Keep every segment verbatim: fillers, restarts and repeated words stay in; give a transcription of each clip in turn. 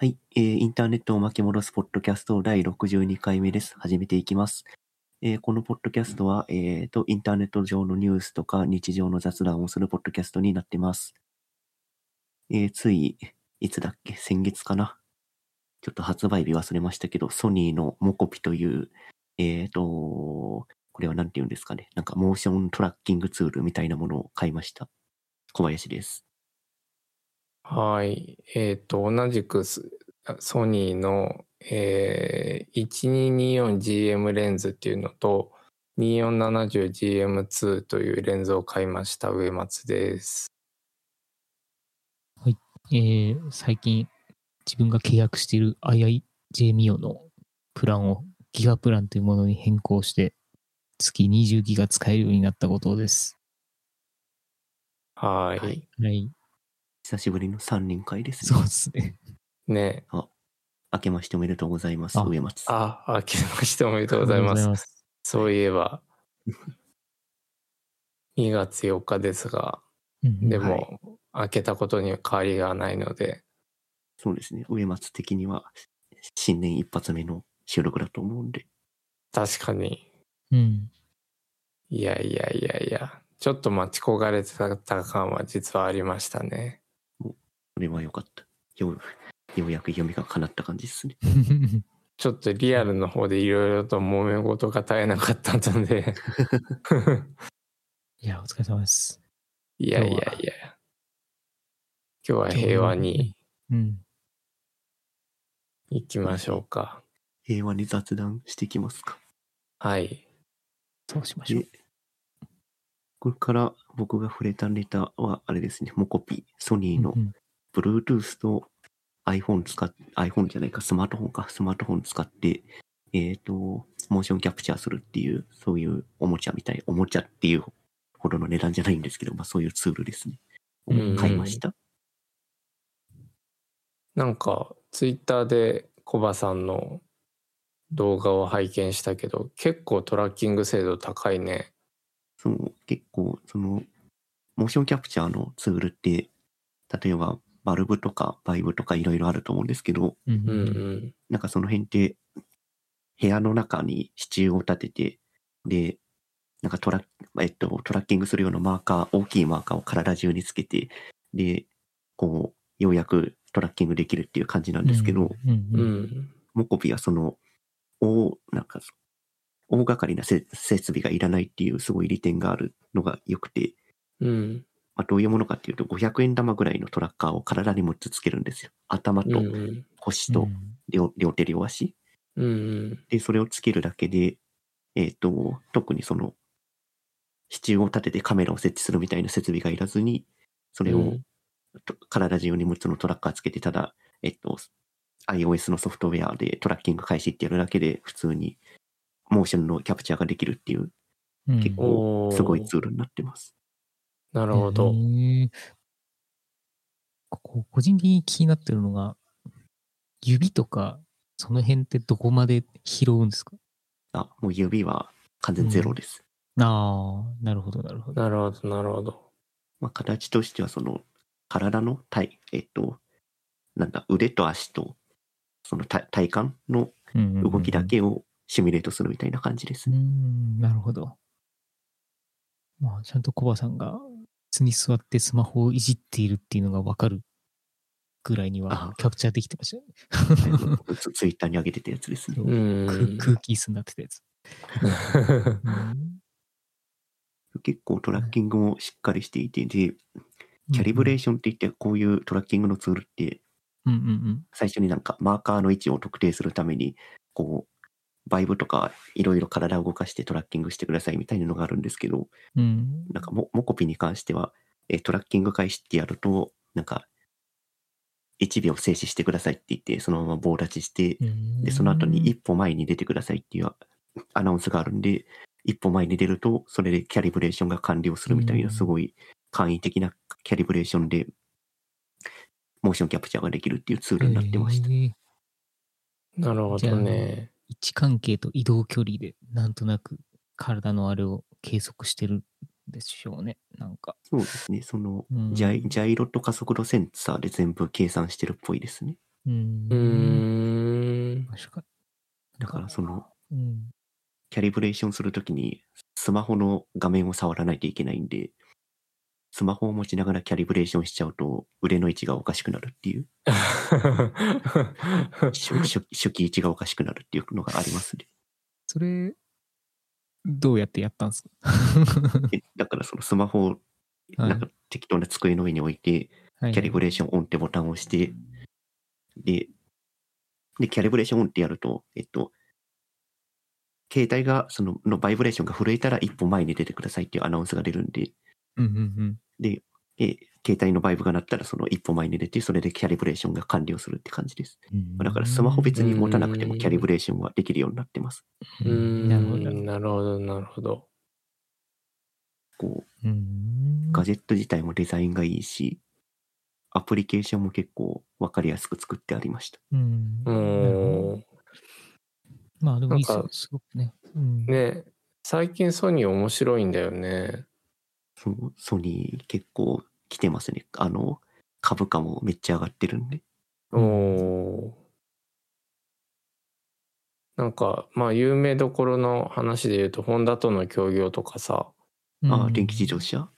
はい、えー、インターネットを巻き戻すポッドキャストだいろくじゅうにかいめです。始めていきます。えー、このポッドキャストは、えーと、インターネット上のニュースとか日常の雑談をするポッドキャストになってます。えー、つい、いつだっけ、先月かな。ちょっと発売日忘れましたけど、ソニーのモコピという、えーと、これは何て言うんですかね。なんかモーショントラッキングツールみたいなものを買いました。小林です。はい、えーと、同じくソニーの、えー、いちにーにーよんジーエム レンズっていうのと にーよんななまるジーエムツー というレンズを買いました。植松です。はい、えー、最近自分が契約している アイアイジェイミオ のプランをギガプランというものに変更して月にじゅうギガ使えるようになったことです。はい、はいはい、久しぶりのさんにんかいですね。そうですねね、あ、明けましておめでとうございます、植松。あ、明けましておめでとうございます。ますそういえば、にがつよっかですが、うん、でも、はい、明けたことには変わりがないので。そうですね、植松的には、新年一発目の収録だと思うんで。確かに。うん。いやいやいやいや、ちょっと待ち焦がれてた感は実はありましたね。お、それは良かった。よようやく読みがかなった感じですね。ちょっとリアルの方でいろいろと揉め事が絶えなかったのでいや、お疲れ様です。いやいやいや、今日は平和に行きましょうか。平和に雑談していきますか。はい、そうしましょう。これから僕が触れたネタはあれですね、モコピ、ソニーの Bluetooth と、うん、うん、iPhone 使っ、iPhone じゃないか、スマートフォンか、スマートフォン使って、えっと、モーションキャプチャーするっていう、そういうおもちゃみたい、おもちゃっていうほどの値段じゃないんですけど、まあそういうツールですね。買いました。なんか、ツイッターでコバさんの動画を拝見したけど、結構トラッキング精度高いね。そう、結構、その、モーションキャプチャーのツールって、例えば、バルブとかバイブとかいろいろあると思うんですけど、うんうん、なんかその辺って部屋の中に支柱を立てて、でなんかトラッ、えっと、トラッキングするようなマーカー、大きいマーカーを体中につけて、でこうようやくトラッキングできるっていう感じなんですけど、モコピはその大なんか大掛かりな設備がいらないっていうすごい利点があるのがよくて、うん、まあ、どういうものかっていうと、ごひゃくえんだまぐらいのトラッカーを体にむっつつけるんですよ。頭と腰と 両,、うん、両手両足、うん、でそれをつけるだけで、えー、と特にその支柱を立ててカメラを設置するみたいな設備がいらずに、それを、うん、体中にむっつのトラッカーつけて、ただ、えー、と iOS のソフトウェアでトラッキング開始ってやるだけで普通にモーションのキャプチャーができるっていう、うん、結構すごいツールになってます。なるほど。えー、ここ個人的に気になってるのが、指とかその辺ってどこまで拾うんですか？あ、もう指は完全ゼロです。うん、ああ、なるほどなるほど。なるほどなるほど。まあ形としてはその体の体えっとなんだ腕と足とその体体幹の動きだけをシミュレートするみたいな感じですね。うんうんうん、なるほど。まあちゃんとコバさんが椅子に座ってスマホをいじっているっていうのが分かるぐらいにはキャプチャーできてましたね。ツイッターに上げてたやつですね。空気椅子になってたやつ結構トラッキングもしっかりしていて、でキャリブレーションっていって、こういうトラッキングのツールって最初になんかマーカーの位置を特定するためにこうバイブとかいろいろ体を動かしてトラッキングしてくださいみたいなのがあるんですけど、うん、なんかモコピに関してはえトラッキング開始ってやると、なんかいちびょう静止してくださいって言って、そのまま棒立ちして、うん、でその後に一歩前に出てくださいっていうアナウンスがあるんで、一歩前に出るとそれでキャリブレーションが完了するみたいな、すごい簡易的なキャリブレーションでモーションキャプチャーができるっていうツールになってました。えー、なるほどね。位置関係と移動距離でなんとなく体のあれを計測してるでしょうね。なんかそうですね、その、うん、ジャイロと加速度センサーで全部計算してるっぽいですね。うん。うーん。確かに。だからその、うん、キャリブレーションするときにスマホの画面を触らないといけないんで、スマホを持ちながらキャリブレーションしちゃうと腕の位置がおかしくなるっていう初, 初, 初期位置がおかしくなるっていうのがありますね。それどうやってやったんですか？だからそのスマホをなんか適当な机の上に置いて、はい、キャリブレーションオンってボタンを押して、はい、で, でキャリブレーションオンってやると、えっと携帯がそののバイブレーションが震えたら一歩前に出てくださいっていうアナウンスが出るんで、うんうんうん、で携帯のバイブが鳴ったらその一歩前に出て、それでキャリブレーションが完了するって感じです。だからスマホ別に持たなくてもキャリブレーションはできるようになってます。うーん、なるほどなるほどなるほど。こう、うーん、ガジェット自体もデザインがいいし、アプリケーションも結構分かりやすく作ってありました。うーん、うーん、まあでもいいですよ、すごくね、うん、ね、最近ソニー面白いんだよね。ソニー結構来てますね。あの株価もめっちゃ上がってるんで。おお。なんかまあ有名どころの話で言うとホンダとの協業とかさ、うん、あ、電気自動車。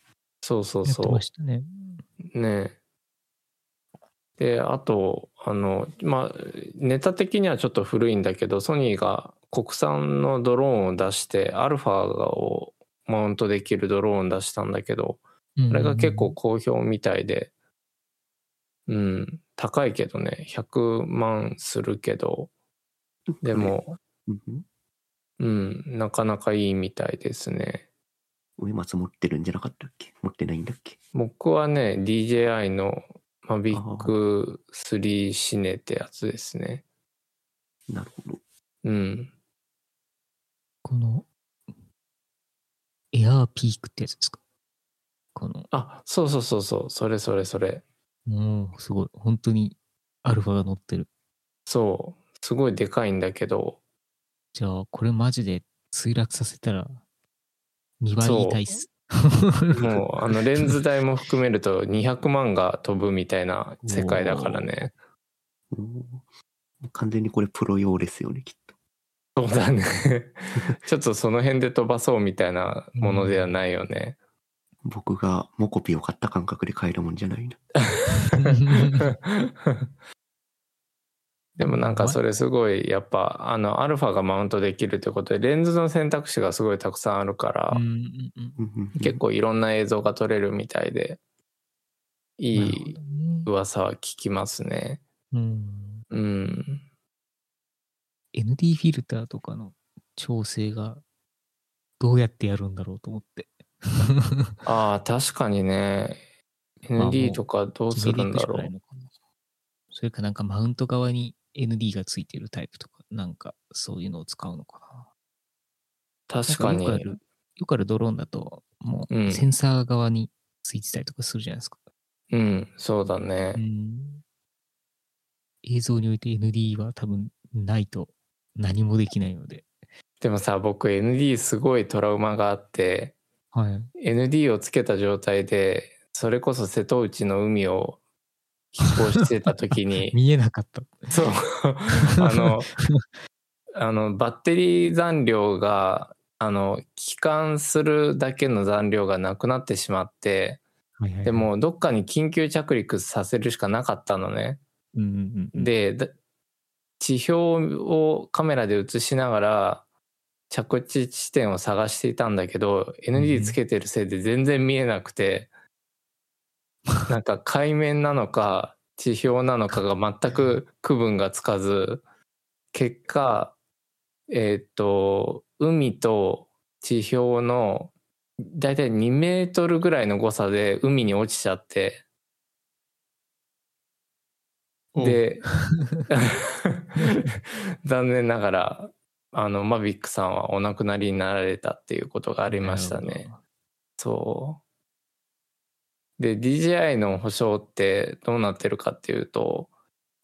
そうそうそう。やってましたね。ねえ。で、あとあのまあネタ的にはちょっと古いんだけど、ソニーが国産のドローンを出してアルファをマウントできるドローン出したんだけど、あれが結構好評みたいで、うん、うん、高いけどね、ひゃくまんするけど、でも、うん、なかなかいいみたいですね。上松持ってるんじゃなかったっけ？持ってないんだっけ？僕はね、ディージェーアイ のMavic スリー Cineってやつですね。なるほど。うん。このエアーピークってやつですか？この、あ、そうそうそうそう、それそれそれ。もうすごい、本当にアルファが乗ってる。そう、すごいでかいんだけど。じゃあこれマジで墜落させたらにばい痛いっす。もうあのレンズ代も含めるとにひゃくまんが飛ぶみたいな世界だからね。おお、完全にこれプロ用ですよね、きっと。そうだね。ちょっとその辺で飛ばそうみたいなものではないよね。うん、僕がモコピを買った感覚で買えるもんじゃないな。でもなんかそれすごいやっぱあのアルファがマウントできるってことでレンズの選択肢がすごいたくさんあるから、うんうん、結構いろんな映像が撮れるみたいでいい噂は聞きますね。うん。うん。エヌディー フィルターとかの調整がどうやってやるんだろうと思ってああ確かにね、 エヌディー とかどうするんだろう、まあ、うそれかなんかマウント側に エヌディー がついてるタイプとかなんかそういうのを使うのかな。確かによくある、よくあるドローンだともうセンサー側についてたりとかするじゃないですか。うん、うん、そうだね、うん、映像において エヌディー は多分ないと何もできないので。でもさ、僕 エヌディー すごいトラウマがあって、はい、エヌディー をつけた状態でそれこそ瀬戸内の海を飛行してた時に見えなかった。そうあのあのバッテリー残量があの帰還するだけの残量がなくなってしまって、はいはいはい、でもどっかに緊急着陸させるしかなかったのね。うんうんうん、で地表をカメラで映しながら着地地点を探していたんだけど、うん、エヌディー つけてるせいで全然見えなくてなんか海面なのか地表なのかが全く区分がつかず結果えっと海と地表のだいたいにメートルぐらいの誤差で海に落ちちゃってで残念ながらあのマビックさんはお亡くなりになられたっていうことがありましたね。そうで ディージェーアイ の保証ってどうなってるかっていうと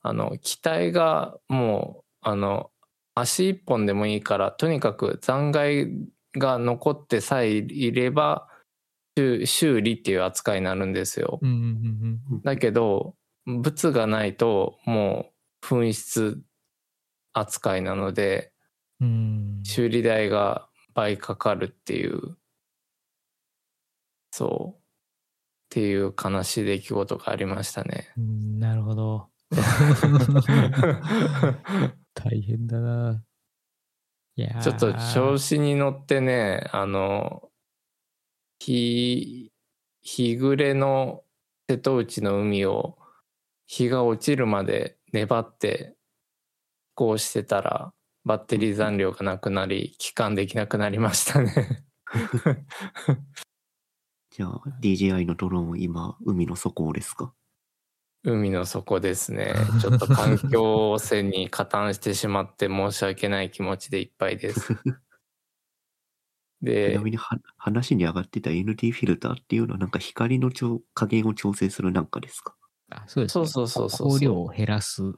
あの機体がもうあの足一本でもいいからとにかく残骸が残ってさえいれば修理っていう扱いになるんですよ、うんうんうんうん、だけど物がないともう紛失扱いなので、うん、修理代が倍かかるっていう、そうっていう悲しい出来事がありましたね。うん、なるほど。大変だな。いやちょっと調子に乗ってね、あの日日暮れの瀬戸内の海を日が落ちるまで粘って飛行してたらバッテリー残量がなくなり帰還できなくなりましたね。じゃあ ディージェーアイ のドローン今海の底ですか？海の底ですね。ちょっと環境汚染に加担してしまって申し訳ない気持ちでいっぱいです。で、ちなみに話に上がってた エヌディー フィルターっていうのはなんか光の加減を調整するなんかですか？あ、そうですね。そうそうそうそう。光量を減らすフ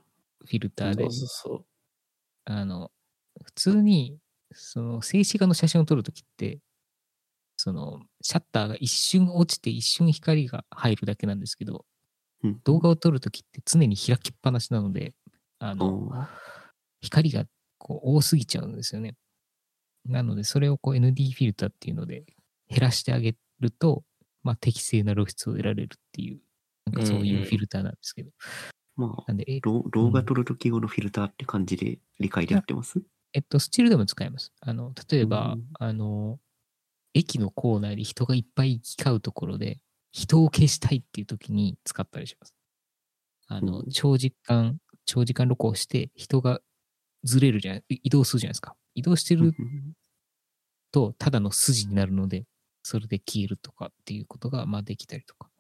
ィルターで。そうそうそう。あの普通にその静止画の写真を撮るときってそのシャッターが一瞬落ちて一瞬光が入るだけなんですけど。うん、動画を撮るときって常に開きっぱなしなので、あの光がこう多すぎちゃうんですよね。なのでそれをこう エヌディー フィルターっていうので減らしてあげると、まあ、適正な露出を得られるっていう、なんかそういうフィルターなんですけど、うんうん、まあ、なんで動画撮るとき用のフィルターって感じで理解でやってます？えっとスチールでも使えます。あの例えば、うん、あの駅の構内で人がいっぱい行き交うところで人を消したいっていう時に使ったりします。あの、長時間、長時間露光して人がずれるじゃない、移動するじゃないですか。移動してるとただの筋になるので、それで消えるとかっていうことがまあできたりとか。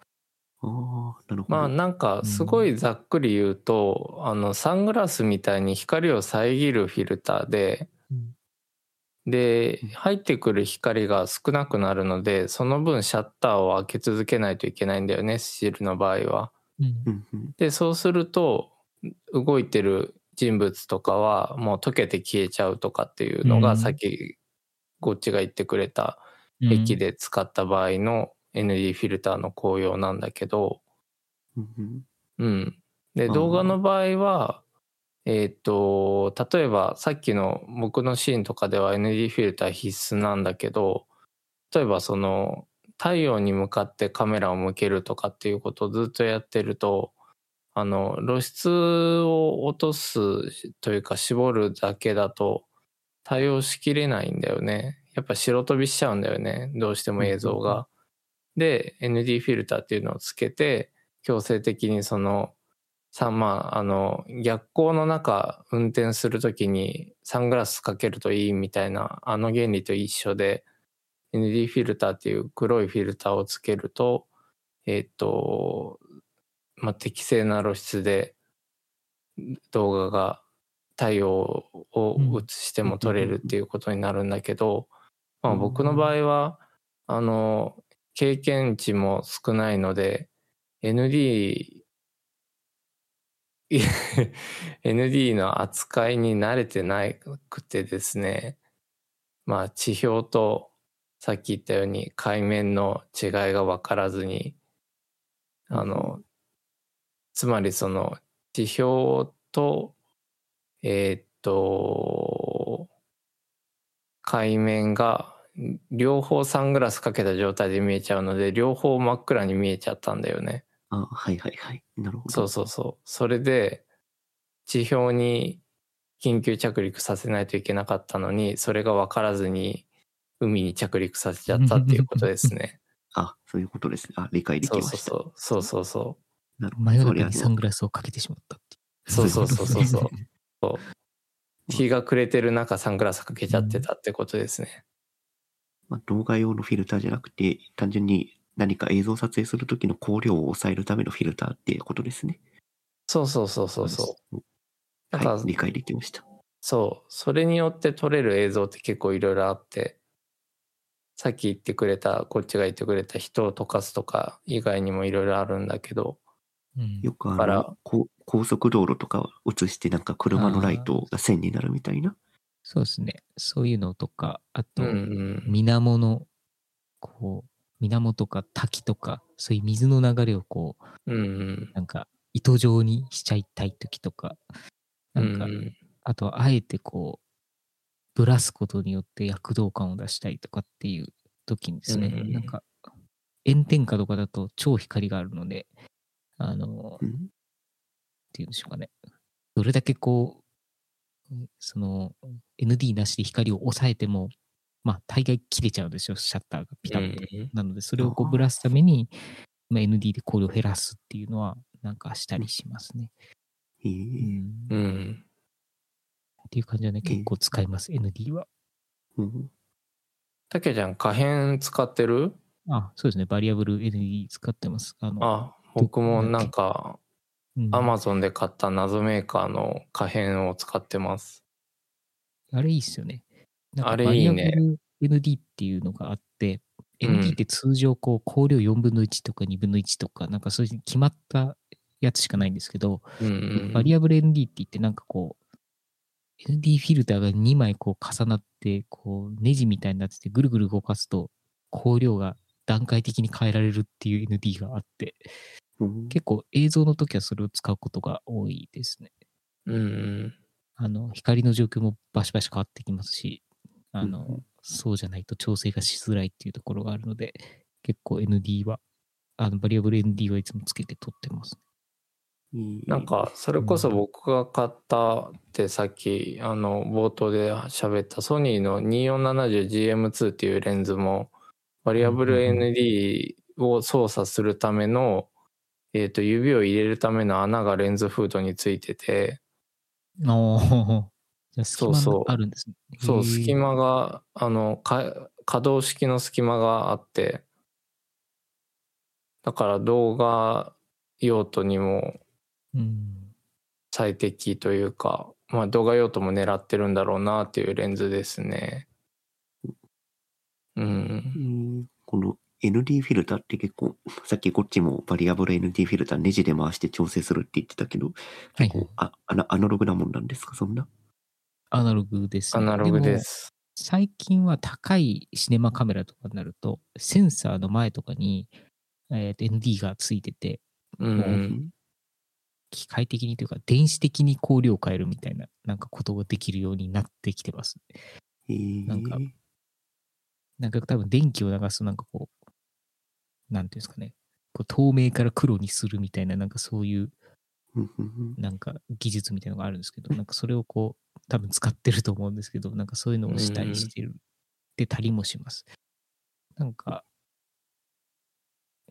ああ、なるほど。まあなんかすごいざっくり言うと、うん、あのサングラスみたいに光を遮るフィルターで、うんで入ってくる光が少なくなるので、その分シャッターを開け続けないといけないんだよね、スチールの場合は。うん、でそうすると動いてる人物とかはもう溶けて消えちゃうとかっていうのが、さっきゴッチが言ってくれた駅で使った場合の エヌディー フィルターの効用なんだけど、うん、うん、で動画の場合はえー、と例えばさっきの僕のシーンとかでは エヌディー フィルター必須なんだけど、例えばその太陽に向かってカメラを向けるとかっていうことをずっとやってると、あの露出を落とすというか絞るだけだと対応しきれないんだよね。やっぱ白飛びしちゃうんだよね、どうしても映像が。で エヌディー フィルターっていうのをつけて強制的にそのさ、まあ、あの逆光の中運転するときにサングラスかけるといいみたいな、あの原理と一緒で エヌディー フィルターっていう黒いフィルターをつけると、えっと、まあ、適正な露出で動画が太陽を映しても撮れるっていうことになるんだけど、まあ、僕の場合はあの経験値も少ないので エヌディーエヌディー の扱いに慣れてなくてですね、まあ地表とさっき言ったように海面の違いが分からずに、あのつまりその地表とえー、っと海面が両方サングラスかけた状態で見えちゃうので、両方真っ暗に見えちゃったんだよね。あ、はいはいはい、なるほど。そうそうそう。それで地表に緊急着陸させないといけなかったのに、それが分からずに海に着陸させちゃったっていうことですね。あ、そういうことですね。あ、理解できました。そうそうそうそう。なるほど。真夜中にサングラスをかけてしまったっていう。そうそうそうそうそう。そう。日が暮れてる中サングラスかけちゃってたってことですね。まあ、動画用のフィルターじゃなくて、単純に何か映像撮影するときの光量を抑えるためのフィルターっていうことですね。そうそうそうそうそう。だから、はい、理解できました。そう、それによって撮れる映像って結構いろいろあって、さっき言ってくれた、こっちが言ってくれた人を溶かすとか以外にもいろいろあるんだけど、うん、よくあの高速道路とか映してなんか車のライトが線になるみたいな。そうですね。そういうのとか、あと、うんうん、水面のこう。水とか滝とか、そういう水の流れをこう、うんうん、なんか糸状にしちゃいたい時とか、なんか、うん、あとはあえてこうぶらすことによって躍動感を出したりとかっていう時にですね、うん、なんか炎天下とかだと超光があるので、あの、うん、っていうんでしょうかね、どれだけこうその エヌディー なしで光を抑えても、まあ大概切れちゃうんですよ、シャッターがピタッと、うん、なのでそれをこうぶらすために、まあ、エヌディー で光量を減らすっていうのはなんかしたりしますね。うんうんうんっていう感じはね、結構使います、うん、エヌディー は。たけちゃん、可変使ってる？あ、そうですね、バリアブル エヌディー 使ってます。あの、あ、僕もなんか、うん、Amazon で買った謎メーカーの可変を使ってます。あれいいっすよね。なんかあれいいね。バリアブル エヌディー っていうのがあって、うん、エヌディー って通常こう、光量よんぶんのいちとかにぶんのいちとか、なんかそういう決まったやつしかないんですけど、うんうん、バリアブル エヌディー って言って、なんかこう、エヌディー フィルターがにまいこう重なってこうネジみたいになっててぐるぐる動かすと光量が段階的に変えられるっていう エヌディー があって、うん、結構映像の時はそれを使うことが多いですね。うん、あの光の状況もバシバシ変わってきますし、あの、うん、そうじゃないと調整がしづらいっていうところがあるので、結構 エヌディー はあのバリアブル エヌディー はいつもつけて撮ってますね。なんかそれこそ僕が買ったってさっきあの冒頭で喋ったソニーの にせんよんひゃくななじゅうジーエムツー っていうレンズもバリアブル エヌディー を操作するためのえーと指を入れるための穴がレンズフードについてて、そうそうあるんですね。そう隙間があのか可動式の隙間があって、だから動画用途にもうん、最適というか、まあ、動画用途も狙ってるんだろうなっていうレンズですね。うん、この エヌディー フィルターって結構さっきこっちもバリアブル エヌディー フィルターネジで回して調整するって言ってたけど、結構、はい、あアナ、アナログなもんなんですか？そんなアナログです、ね、アナログです。で最近は高いシネマカメラとかになるとセンサーの前とかに、えー、エヌディー がついてて、うん、うん機械的にというか電子的に光量を変えるみたいななんかことができるようになってきてます。えー、なんかなんか多分電気を流すとなんかこうなんていうんですかね、こう透明から黒にするみたいななんかそういうなんか技術みたいなのがあるんですけど、なんかそれをこう多分使ってると思うんですけど、なんかそういうのをしたりしてるでたりもします。なんか。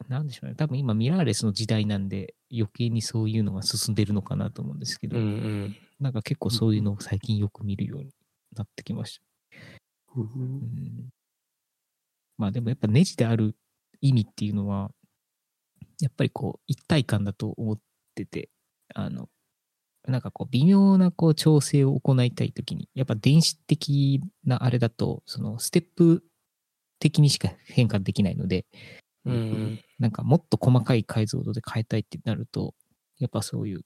なんでしょうね、多分今ミラーレスの時代なんで余計にそういうのが進んでるのかなと思うんですけど、うんうん、なんか結構そういうのを最近よく見るようになってきました、うんうん、まあでもやっぱネジである意味っていうのはやっぱりこう一体感だと思ってて、あのなんかこう微妙なこう調整を行いたいときにやっぱ電子的なあれだとそのステップ的にしか変化できないので、うん、なんかもっと細かい解像度で変えたいってなるとやっぱそういう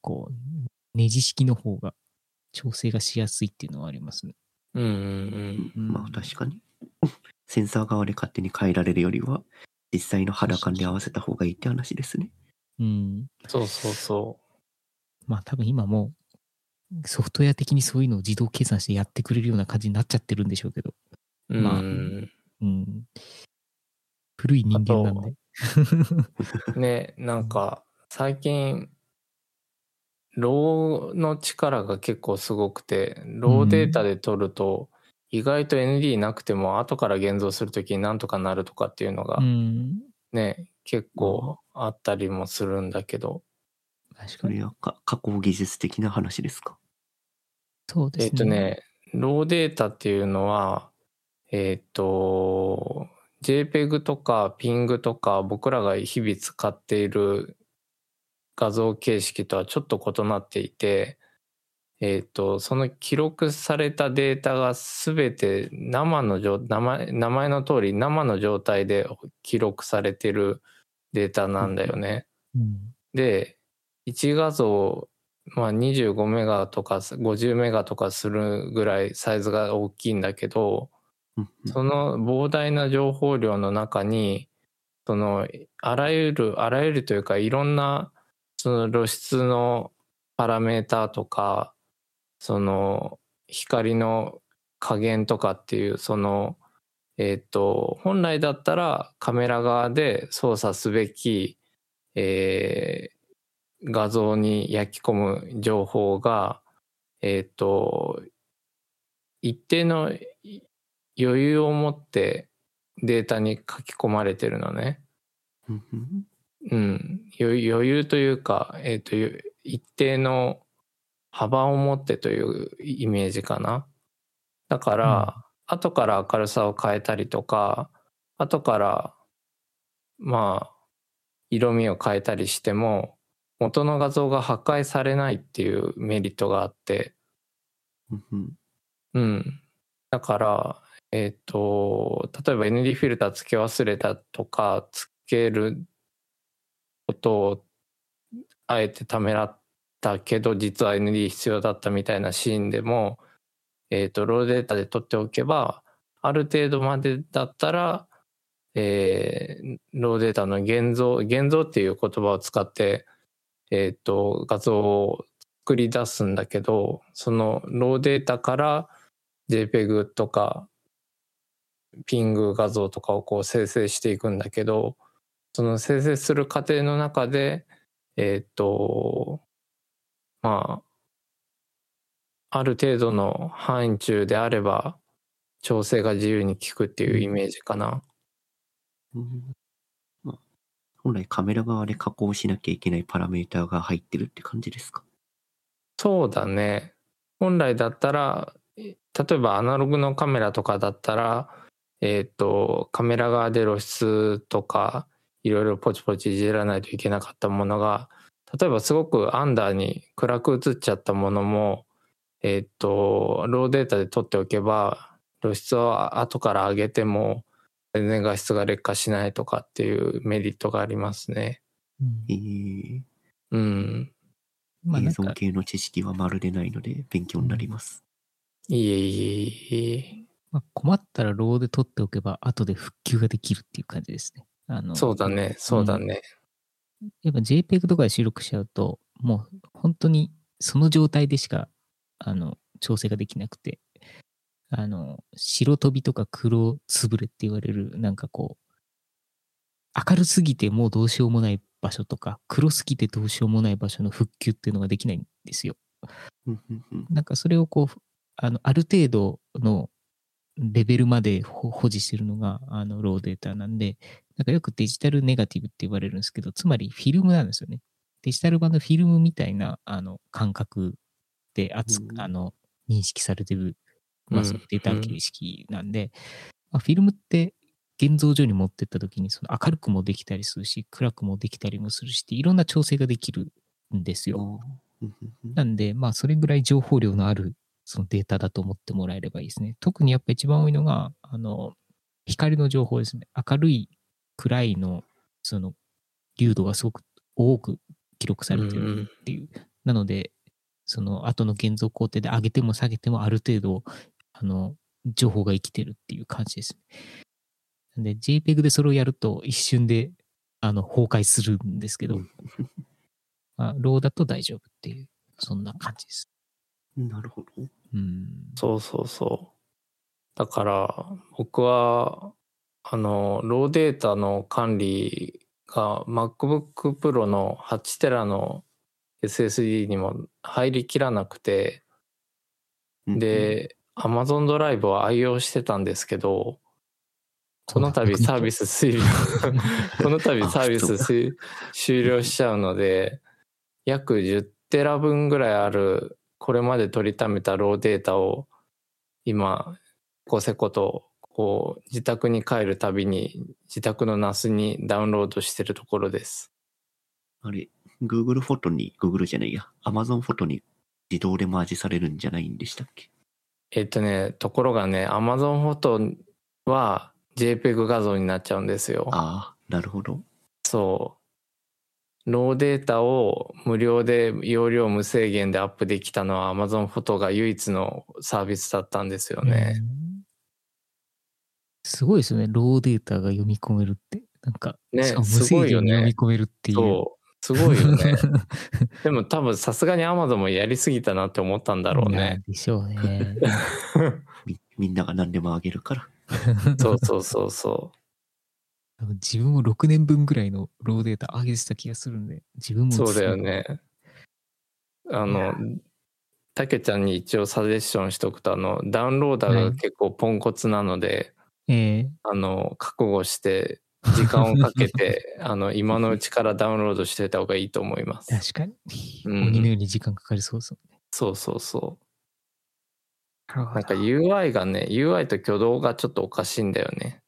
こうネジ式の方が調整がしやすいっていうのはありますね。うんうんうん、まあ確かにセンサー側で勝手に変えられるよりは実際の肌感で合わせた方がいいって話ですね。うん、そうそうそう。まあ多分今もソフトウェア的にそういうのを自動計算してやってくれるような感じになっちゃってるんでしょうけど、まあうん。うん古い人間なんでね、なんか最近ローの力が結構すごくて、ローデータで取ると意外と エヌディー なくても後から現像するときになんとかなるとかっていうのがね結構あったりもするんだけど、確かに加工技術的な話ですか？そうですね。えっとねローデータっていうのはえっとジェーペグ とか ピング とか僕らが日々使っている画像形式とはちょっと異なっていて、えっとその記録されたデータが全て生の状名前、名前の通り生の状態で記録されているデータなんだよね。うん、でいち画像、まあ、にじゅうごメガとかごじゅうメガとかするぐらいサイズが大きいんだけど、その膨大な情報量の中にそのあらゆるあらゆるというかいろんなその露出のパラメーターとかその光の加減とかっていう、そのえっと本来だったらカメラ側で操作すべき、えー、画像に焼き込む情報がえっと一定の余裕を持ってデータに書き込まれてるのね。うん、余裕というか、えーと、一定の幅を持ってというイメージかな。だから、うん、後から明るさを変えたりとか、後からまあ色味を変えたりしても元の画像が破壊されないっていうメリットがあって、うん、うん、だからえっと例えば エヌディー フィルター付け忘れたとか付けることをあえてためらったけど実は エヌディー 必要だったみたいなシーンでも、えーと、ローデータで取っておけばある程度までだったら、えー、ローデータの現像現像っていう言葉を使って、えーと、画像を作り出すんだけど、そのローデータから JPEG とかピング画像とかをこう生成していくんだけど、その生成する過程の中で、えっと、まあ、ある程度の範囲中であれば、調整が自由に効くっていうイメージかな。うんまあ、本来カメラ側で加工しなきゃいけないパラメーターが入ってるって感じですか？そうだね。本来だったら、例えばアナログのカメラとかだったら、えっと、カメラ側で露出とか、いろいろポチポチいじらないといけなかったものが、例えばすごくアンダーに暗く映っちゃったものも、えっとローデータで取っておけば露出を後から上げても全然画質が劣化しないとかっていうメリットがありますね。へえ。うん。映像系の知識はまるでないので勉強になります。いえいえいえ。まあ、困ったらローで取っておけば後で復旧ができるっていう感じですね。あのそうだね、そうだね、うん。やっぱ JPEG とかで収録しちゃうと、もう本当にその状態でしかあの調整ができなくて、あの白飛びとか黒つぶれって言われる、なんかこう、明るすぎてもうどうしようもない場所とか、黒すぎてどうしようもない場所の復旧っていうのができないんですよ。なんかそれをこう、あのある程度のレベルまで保持してるのがあのローデータなんで、なんかよくデジタルネガティブって言われるんですけど、つまりフィルムなんですよね。デジタル版のフィルムみたいなあの感覚で、うん、あの認識されてる、まあ、そのデータ形式なんで、うんうんまあ、フィルムって現像所に持ってった時にその明るくもできたりするし、暗くもできたりもするし、いろんな調整ができるんですよ。うんうん、なんで、まあ、それぐらい情報量のあるそのデータだと思ってもらえればいいですね。特にやっぱ一番多いのが、あの、光の情報ですね。明るい、暗いの、その、流度がすごく多く記録されてるっていう。うん、なので、その後の現像工程で上げても下げてもある程度、あの、情報が生きてるっていう感じですね。で、JPEG でそれをやると一瞬で、あの、崩壊するんですけど、うんまあ、ローだと大丈夫っていう、そんな感じです。なるほど。うん、そうそうそう。だから僕はあのローデータの管理が MacBook Pro のはちテラの エスエスディー にも入りきらなくて、うん、で Amazon ドライブを愛用してたんですけど、この度サービス終了この度サービス終了しちゃうので、約じゅってら分ぐらいあるこれまで取りためたローデータを今こせことこう自宅に帰るたびに自宅の ナス にダウンロードしてるところです。あれ Google フォトに Google じゃないや Amazon フォトに自動でマージされるんじゃないんでしたっけ？えっとねところがね Amazon フォトは JPEG 画像になっちゃうんですよ。ああなるほど。そうローデータを無料で容量無制限でアップできたのは Amazon フォトが唯一のサービスだったんですよね。すごいですよね。ローデータが読み込めるってなんか、ね、無制限に読み込めるっていう。そう、すごいよね。でも多分さすがに Amazon もやりすぎたなって思ったんだろうね。でしょうね。み, みんなが何でもあげるから。そうそうそうそう。自分もろくねんぶんぐらいのローデータ上げてた気がするんで、自分もそうだよね。あのたけちゃんに一応サジェッションしとくと、あのダウンローダーが結構ポンコツなので、はいえー、あの覚悟して時間をかけてあの今のうちからダウンロードしておいた方がいいと思います。確かに、うん、鬼のように時間かかりそうですよね。そうそうそう。なんか ユーアイ がね、 ユーアイ と挙動がちょっとおかしいんだよね。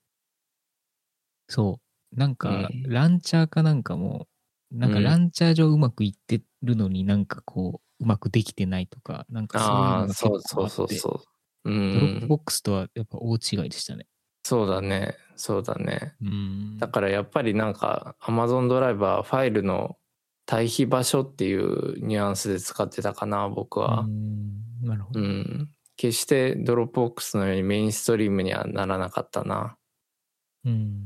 そうなんかランチャーかなんかも、うん、なんかランチャー上うまくいってるのになんかこううまくできてないとか、なんかそういうのが結構あって、そうそうそうそう、うん、ドロップボックスとはやっぱ大違いでしたね。そうだねそうだね、うん、だからやっぱりなんか Amazon ドライバーファイルの対比場所っていうニュアンスで使ってたかな僕は。うんなるほど、うん、決してドロップボックスのようにメインストリームにはならなかったな。うん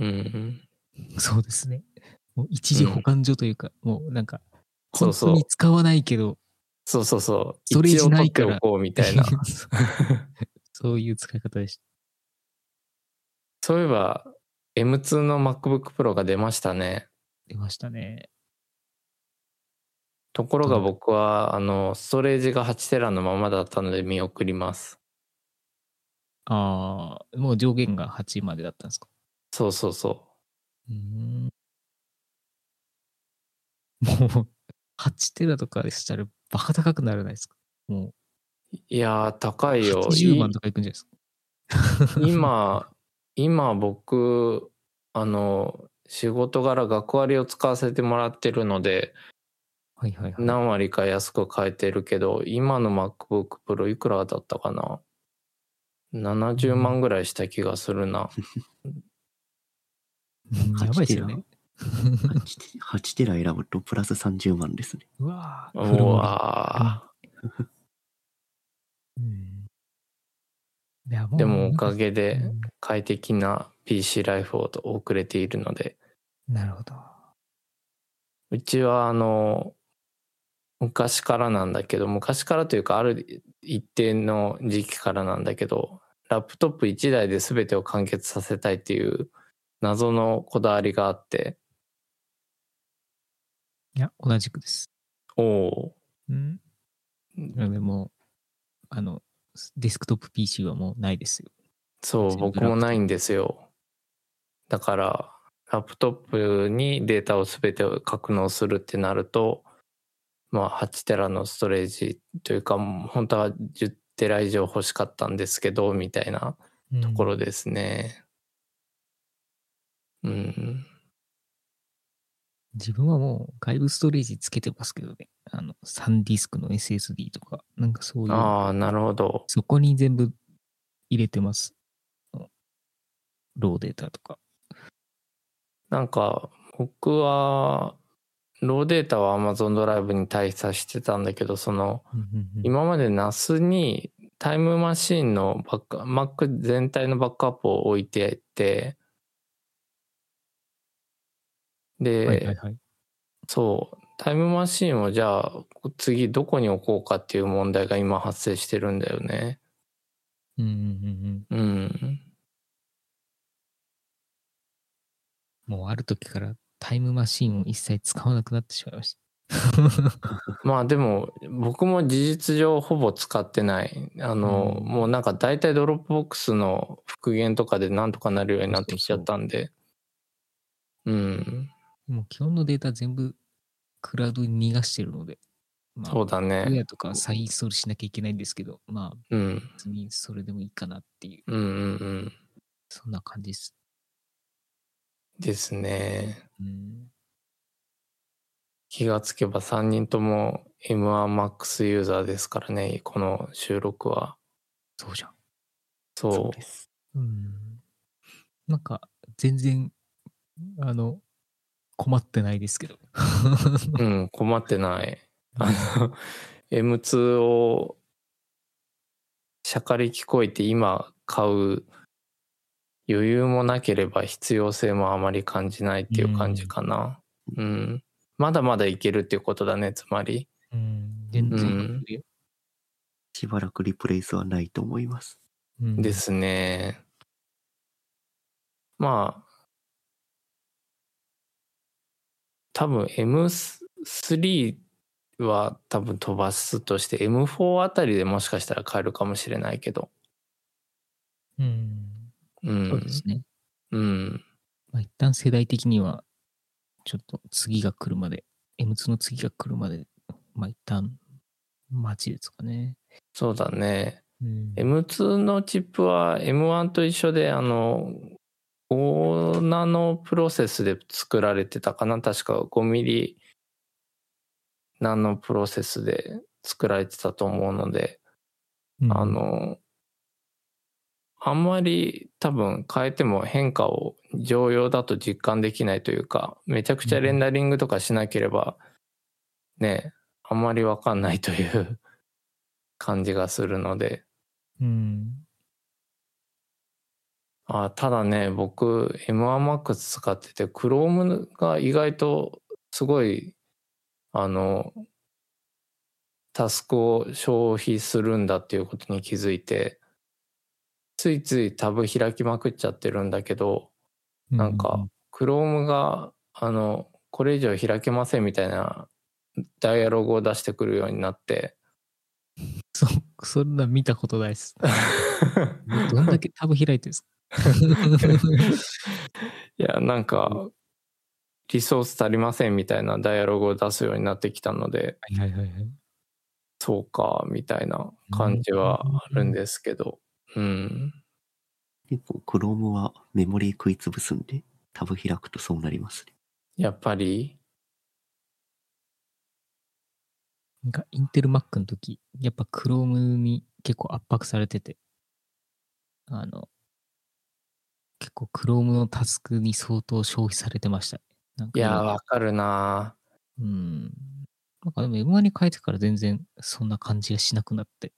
うん、そうですね。もう一時保管所というか、うん、もうなんか本当に使わないけど、そうそうそう、ストレージないから一応取っておこうみたいなそういう使い方でした。そういえば エムツー の MacBook Pro が出ましたね。出ましたね。ところが僕はあのストレージがはちテラのままだったので見送ります。ああ、もう上限がはちまでだったんですか。そうそうそう。うーんもうはちテラとかでしたらバカ高くならないですか。もういやー高いよ。はちじゅうまんとかいくんじゃないですか。今今僕あの仕事柄学割を使わせてもらってるので、はいはいはい、何割か安く買えてるけど、今の MacBook Pro いくらだったかな。ななじゅうまんぐらいした気がするな。やばいですよね。はちテラ選ぶとプラスさんじゅうまんですね。うわー。うわーうん、いやもうでもおかげで快適な ピーシー ライフを送れているので。なるほど。うちはあの昔からなんだけど、昔からというかある一定の時期からなんだけど、ラップトップいちだいで全てを完結させたいっていう謎のこだわりがあって。いや同じくです。おお、うん、でもあのデスクトップ ピーシー はもうないですよ。そう僕もないんですよ。だからラップトップにデータを全て格納するってなると、まあはちテラのストレージというか本当はじゅうテラ以上欲しかったんですけどみたいなところですね、うんうん、自分はもう外部ストレージつけてますけどね。あのサンディスクの エスエスディー とかなんかそういう。ああなるほど。そこに全部入れてますローデータとか。なんか僕はローデータは Amazon ドライブに対差してたんだけど、その今まで ナス にタイムマシンのバック Mac 全体のバックアップを置いていて、で、はいはいはい、そうタイムマシンをじゃあ次どこに置こうかっていう問題が今発生してるんだよね。うんうんうんうん。もうある時からタイムマシンを一切使わなくなってしまいましたまあでも僕も事実上ほぼ使ってない。あの、うん、もうなんか大体ドロップボックスの復元とかでなんとかなるようになってきちゃったんで。そうそうそう、うんもう基本のデータ全部クラウドに逃がしてるので、まあ、そうだね。ウェアとか再インストールしなきゃいけないんですけど、まあ、うん、別にそれでもいいかなっていう。うんうんうん。そんな感じです。ですね。うん、気がつけばさんにんとも エムワン Max ユーザーですからね、この収録は。そうじゃん。そう。そうです。うん。なんか、全然、あの、困ってないですけどうん困ってない。あの エムツー をしゃかり聞こえて今買う余裕もなければ必要性もあまり感じないっていう感じかな、うん、まだまだいけるっていうことだね、つまり。うん、全然いけるよ、うん。しばらくリプレイスはないと思います。うん、ですね。まあ、多分 エムスリー は多分飛ばすとして エムフォー あたりでもしかしたら変えるかもしれないけど。うん。うん、そうですね。うん。まあ、一旦世代的には、ちょっと次が来るまで、エムツー の次が来るまで、まあ一旦待ちですかね。そうだね。うん、エムツー のチップは エムワン と一緒で、あの、ごナノプロセスで作られてたかな。確かごミリナノプロセスで作られてたと思うので、うん、あの、あんまり多分変えても変化を常用だと実感できないというか、めちゃくちゃレンダリングとかしなければね、あんまりわかんないという感じがするので、うん、あ、ただね、僕 エムワンマックス 使ってて Chrome が意外とすごいあのタスクを消費するんだっていうことに気づいて、ついついタブ開きまくっちゃってるんだけど、なんか Chrome があのこれ以上開けませんみたいなダイアログを出してくるようになって、そそんな見たことないです。どんだけタブ開いてるんですか。いや、なんかリソース足りませんみたいなダイアログを出すようになってきたので、はいはいはい、そうかみたいな感じはあるんですけど。うん、結構 Chrome はメモリー食いつぶすんで、タブ開くとそうなりますね。やっぱりなんかインテル Mac の時、やっぱ Chrome に結構圧迫されてて、あの結構 Chrome のタスクに相当消費されてました、ね、なんかいやーわかるなー、うん、なんかでも エムワン に変えてから全然そんな感じがしなくなって、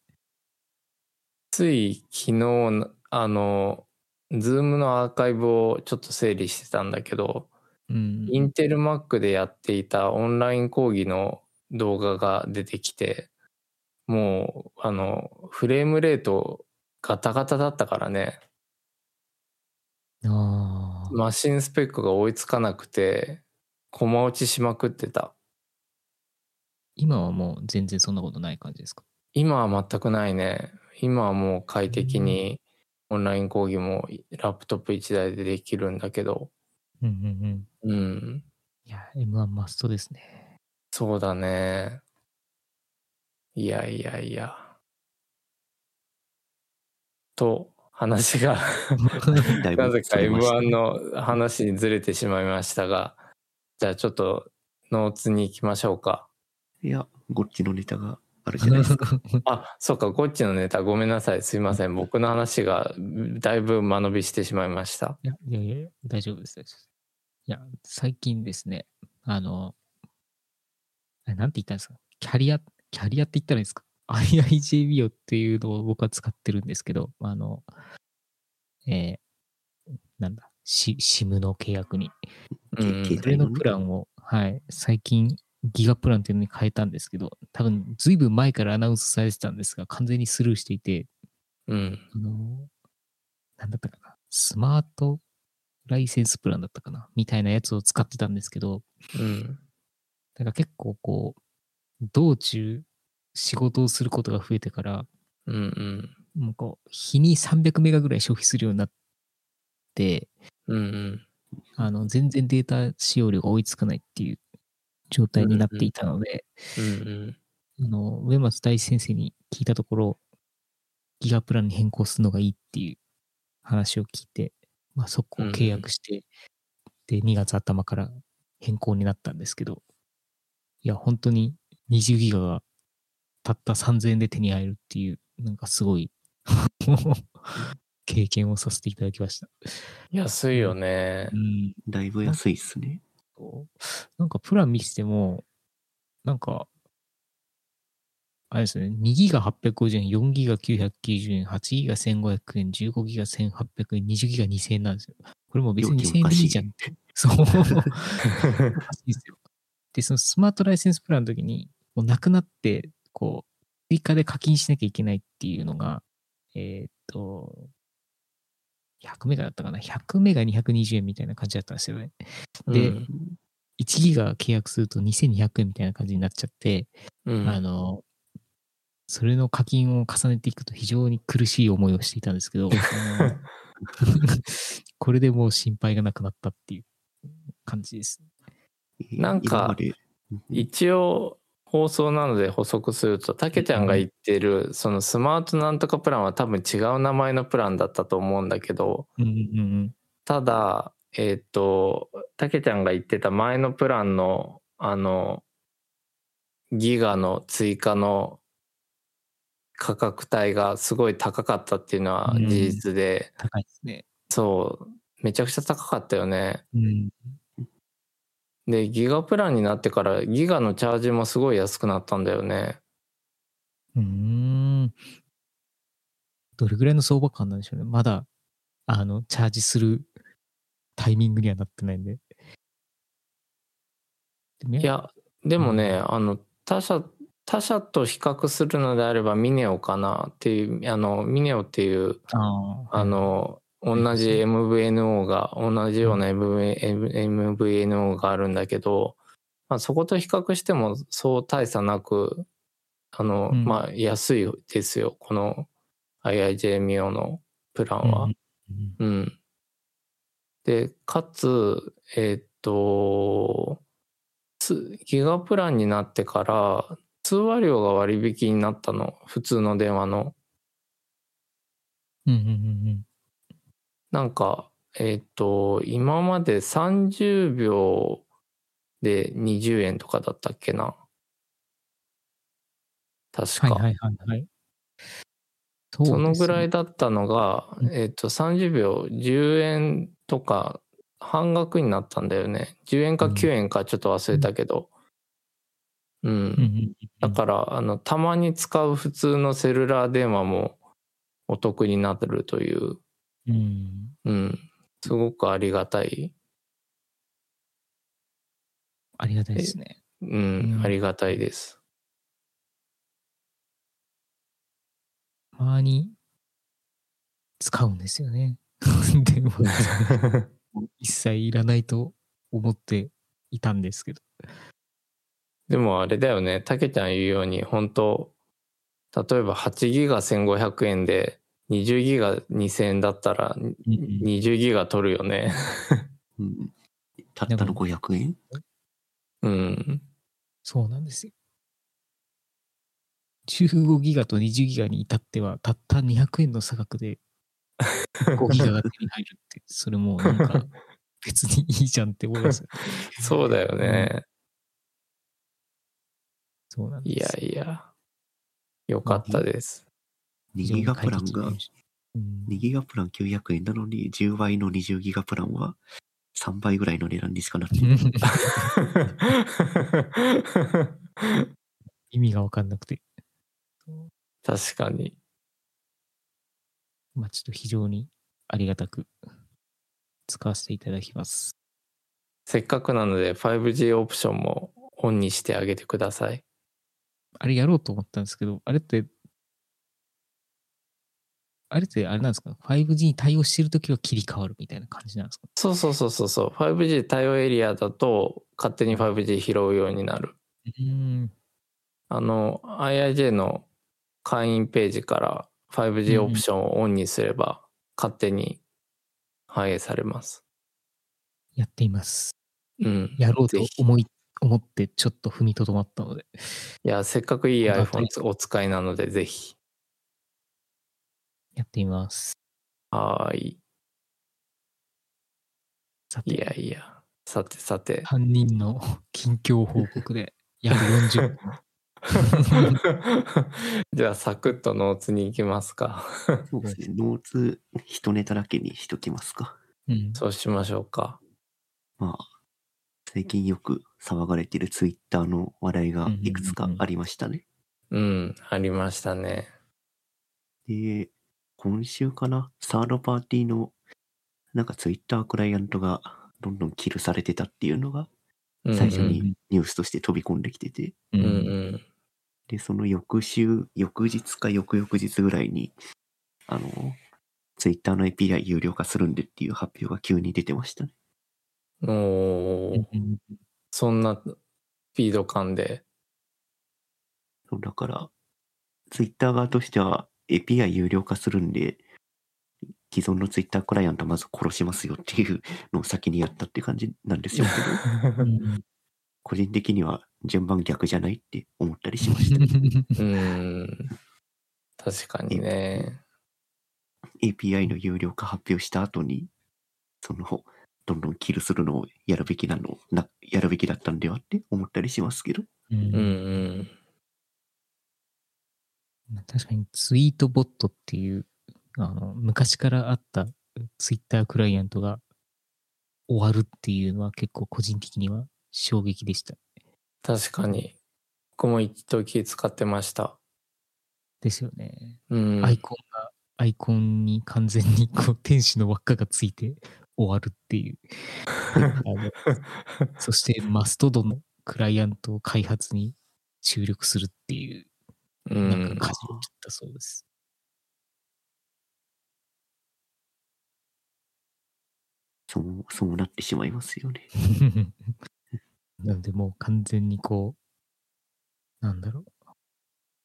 つい昨日あの Zoom のアーカイブをちょっと整理してたんだけど、うん、インテル Mac でやっていたオンライン講義の動画が出てきて、もうあのフレームレートガタガタだったからね、あマシンスペックが追いつかなくてコマ落ちしまくってた。今はもう全然そんなことない感じですか？今は全くないね。今はもう快適にオンライン講義もラップトップいちだいでできるんだけど、うんうんうん、うん、いや エムワン マストですね。そうだね。いやいやいやと話がなぜか エムワン の話にずれてしまいましたが、じゃあちょっとノーツに行きましょうか。いや、ゴッチのネタがあるじゃないですか。あ、そうか、ゴッチのネタ、ごめんなさい、すいません、僕の話がだいぶ間延びしてしまいました。いやいやいや、大丈夫です。いや、最近ですね、あのなんて言ったんですか、キャリアキャリアって言ったらいいですか、 アイアイジェーミオ っていうのを僕は使ってるんですけど、あのえー、なんだ SIM の契約に、うん、それのプランを、はい、最近ギガプランっていうのに変えたんですけど、多分ずいぶん前からアナウンスされてたんですが、完全にスルーしていて、うん、あのなんだったかな、スマートライセンスプランだったかなみたいなやつを使ってたんですけど、うん、だから結構こう道中仕事をすることが増えてから、うんうん、もうこう日にさんびゃくメガぐらい消費するようになって、うんうん、あの全然データ使用量が追いつかないっていう状態になっていたので、うんうん、あの上松大先生に聞いたところ、ギガプランに変更するのがいいっていう話を聞いて、まあ、そこを契約して、うん、でにがつ頭から変更になったんですけど、いや本当ににじゅうギガがたったさんぜんえんで手に入るっていう、なんかすごい経験をさせていただきました。安いよね、うん、だいぶ安いっすね。なんかプラン見せても、なんかあれですね、にギガはっぴゃくごじゅうえん、よんギガきゅうひゃくきゅうじゅうえん、はちギガせんごひゃくえん、じゅうごギガせんはっぴゃくえん、にじゅうギガにせんえんなんですよ。これも別ににせんえんでいいじゃんってそう。おかしいですよ。で、そのスマートライセンスプランの時に、もうなくなって、こう、追加で課金しなきゃいけないっていうのが、えっと、ひゃくメガだったかな。ひゃくメガにひゃくにじゅうえんみたいな感じだったんですよね。で、うん、いちギガ契約するとにせんにひゃくえんみたいな感じになっちゃって、うん、あの、それの課金を重ねていくと非常に苦しい思いをしていたんですけど、これでもう心配がなくなったっていう感じです。なんか、一応放送なので補足すると、たけちゃんが言ってる、そのスマートなんとかプランは多分違う名前のプランだったと思うんだけど、うんうんうん、ただ、えっと、たけちゃんが言ってた前のプランの、あの、ギガの追加の価格帯がすごい高かったっていうのは事実で、うん、高いですね。そう、めちゃくちゃ高かったよね、うん、でギガプランになってからギガのチャージもすごい安くなったんだよね。うーん、どれぐらいの相場感なんでしょうね。まだあのチャージするタイミングにはなってないんで、ね、いやでもね、うん、あの他社他社と比較するのであればミネオかなっていう、あのミネオっていう、あ、あの同じ エムブイエヌオー が、同じような エムブイエヌオー があるんだけど、まあ、そこと比較してもそう大差なく、あの、うん、まあ安いですよ、この アイアイジェーミオ のプランは。うん。うん、で、かつ、えー、っと、ギガプランになってから、通話料が割引になったの、普通の電話の。うんうんうん。なんか、えっと、今までさんじゅうびょうでにじゅうえんとかだったっけな。確か。はいはいはい、はい。そうですね。そのぐらいだったのが、えっと、さんじゅうびょうじゅうえんとか半額になったんだよね。じゅうえんかきゅうえんかちょっと忘れたけど。うんうん、だからあのたまに使う普通のセルラー電話もお得になるという、うんうん、すごくありがたいありがたいですね、うんうん、ありがたいです。たまに使うんですよね電話一切いらないと思っていたんですけど、でもあれだよね、たけちゃん言うように本当、例えばはちギガせんごひゃくえんでにじゅうギガにせんえんだったらにじゅうギガ取るよね、うん、たったのごひゃくえん。うん、そうなんですよ。じゅうごギガとにじゅうギガに至ってはたったにひゃくえんの差額でごギガが手に入るって、それもなんか別にいいじゃんって思いますそうだよね、うん、そうなんです。いやいや、よかったです。にギガプランが、にギガプランきゅうひゃくえんなのに、じゅうばいのにじゅうギガプランはさんばいぐらいの値段にしかなって意味が分かんなくて。確かに。まあちょっと非常にありがたく使わせていただきます。せっかくなので ファイブジー オプションもオンにしてあげてください。あれやろうと思ったんですけど、あれって、あれってあれなんですか ?ファイブジー に対応してるときは切り替わるみたいな感じなんですか？そうそうそうそうそう。ファイブジー 対応エリアだと、勝手に ファイブジー 拾うようになる。うん。あの、アイアイジェー の会員ページから ファイブジー オプションをオンにすれば、勝手に反映されます。やっています。うん。やろうと思い思ってちょっと踏みとどまったので、いやせっかくいい iPhone お使いなのでぜひやってみます。はーい。さて、いやいや、さてさてさんにんの近況報告で約よんじゅっぷんじゃあサクッとノーツに行きますかそうですね、ノーツ一ネタだけにしときますか、うん、そうしましょうか。まあ最近よく騒がれているツイッターの話題がいくつかありましたね。うん、うんうん、ありましたね。で、今週かな、サードパーティーのなんかツイッタークライアントがどんどんキルされてたっていうのが最初にニュースとして飛び込んできてて、うんうん、でその翌週翌日か翌々日ぐらいにあのツイッターの エーピーアイ 有料化するんでっていう発表が急に出てましたね。おーそんなスピード感で。だからツイッター側としては エーピーアイ 有料化するんで既存のツイッタークライアントまず殺しますよっていうのを先にやったって感じなんですよけど個人的には順番逆じゃないって思ったりしましたうん確かにね エーピーアイ の有料化発表した後にそのどんどんキルするのをやるべきなのなやるべきだったんではって思ったりしますけどうんうん確かにツイートボットっていうあの昔からあったツイッタークライアントが終わるっていうのは結構個人的には衝撃でした。確かに僕も一時使ってましたですよね、うん、アイコンがアイコンに完全にこう天使の輪っかがついて終わるっていうそしてマストドのクライアントを開発に注力するっていうなんか舵を切ったそうです。そう、そうなってしまいますよね。なのでもう完全にこう、なんだろう。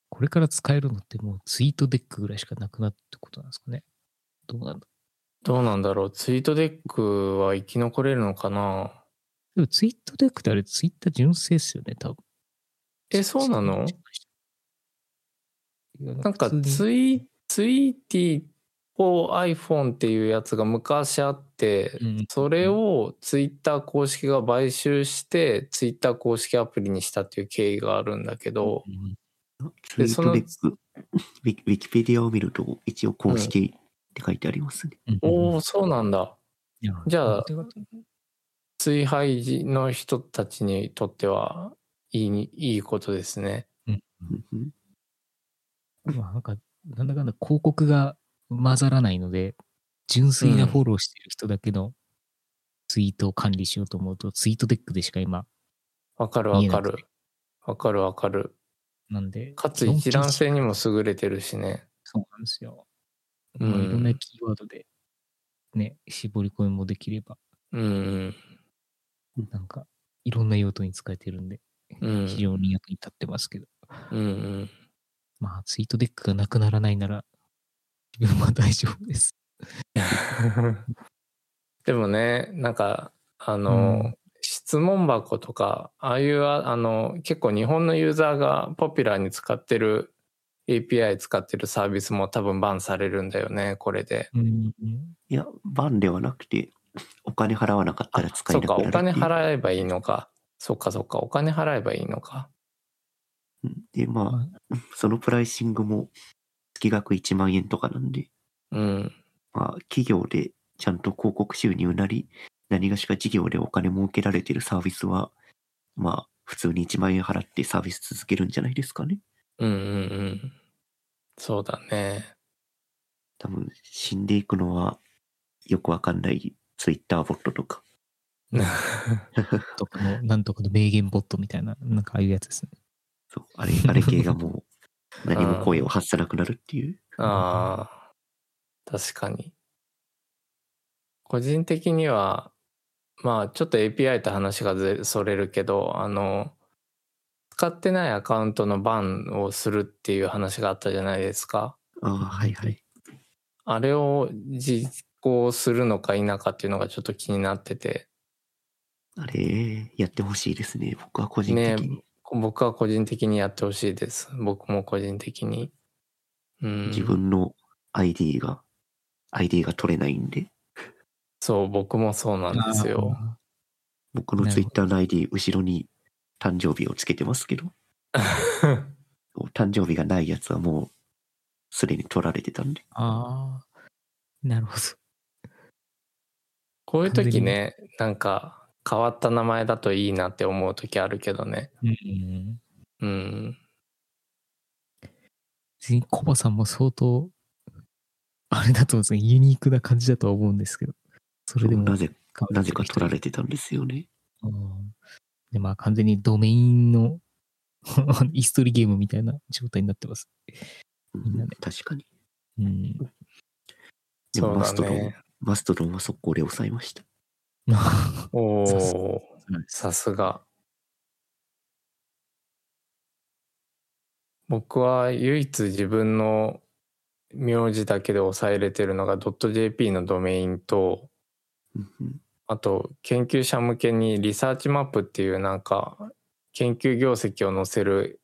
これから使えるのってもうツイートデックぐらいしかなくなるってことなんですかね。どうなんだろう。どうなんだろう。ツイートデックは生き残れるのかな。でもツイートデックってあれツイッター純正ですよね、多分。え、そうなの？なんかツイ、ツイーティーと iPhone っていうやつが昔あって、うん、それをツイッター公式が買収してツイッター公式アプリにしたっていう経緯があるんだけど、うん、でそのウィキペディアを見ると一応公式って書いてありますね、うん、おおそうなんだ。じゃあ追廃の人たちにとってはいい、いいことですね、うんうんまあ、なんかなんだかんだ広告が混ざらないので純粋なフォローしてる人だけのツイートを管理しようと思うと、うん、ツイートデックでしか今わかるわかるわかるわかるなんでかつ一覧性にも優れてるしね。そうなんですよ、うん、いろんなキーワードでね絞り込みもできれば、うん、なんかいろんな用途に使えてるんで、うん、非常に役に立ってますけど、うんうんまあ、ツイートデックがなくならないなら自分は大丈夫ですでもねなんかあの、うん、質問箱とかああいうあの結構日本のユーザーがポピュラーに使ってる エーピーアイ 使ってるサービスも多分バンされるんだよねこれで、うん、いやバンではなくてお金払わなかったら使えなくなる。そうかお金払えばいいのか。そうかそうかお金払えばいいのか。でまあそのプライシングも月額いちまんえんとかなんで、うんまあ、企業でちゃんと広告収入なり何がしか事業でお金儲けられてるサービスはまあ普通にいちまんえん払ってサービス続けるんじゃないですかね。うんうんうんそうだね。多分死んでいくのはよくわかんないツイッターボットとかなんとかの名言ボットみたいななんかああいうやつですね。そうあれあれ系がもう何も声を発さなくなるっていうああ確かに個人的にはまあちょっと エーピーアイ と話がそれるけどあの使ってないアカウントのバンをするっていう話があったじゃないですか。ああはいはい。あれを実行するのか否かっていうのがちょっと気になっててあれやってほしいですね僕は個人的に、ね僕は個人的にやってほしいです。僕も個人的に、うん、自分の アイディー が アイディー が取れないんで。そう僕もそうなんですよ。僕の Twitter の アイディー 後ろに誕生日をつけてますけど誕生日がないやつはもうすでに取られてたんで。ああなるほど。こういう時ねなんか変わった名前だといいなって思う時あるけどね。うん。うん。別にコバさんも相当あれだと思うんですけどユニークな感じだとは思うんですけど、それでもなぜなぜか取られてたんですよね。うん、でまあ完全にドメインのイストリゲームみたいな状態になってます。みんなで、うん、確かに。うん、でもマストロン、そうだね、マストロンは速攻で抑えました。おお、さすが。僕は唯一自分の名字だけで抑えれてるのが .jp のドメインと、あと研究者向けにリサーチマップっていうなんか研究業績を載せる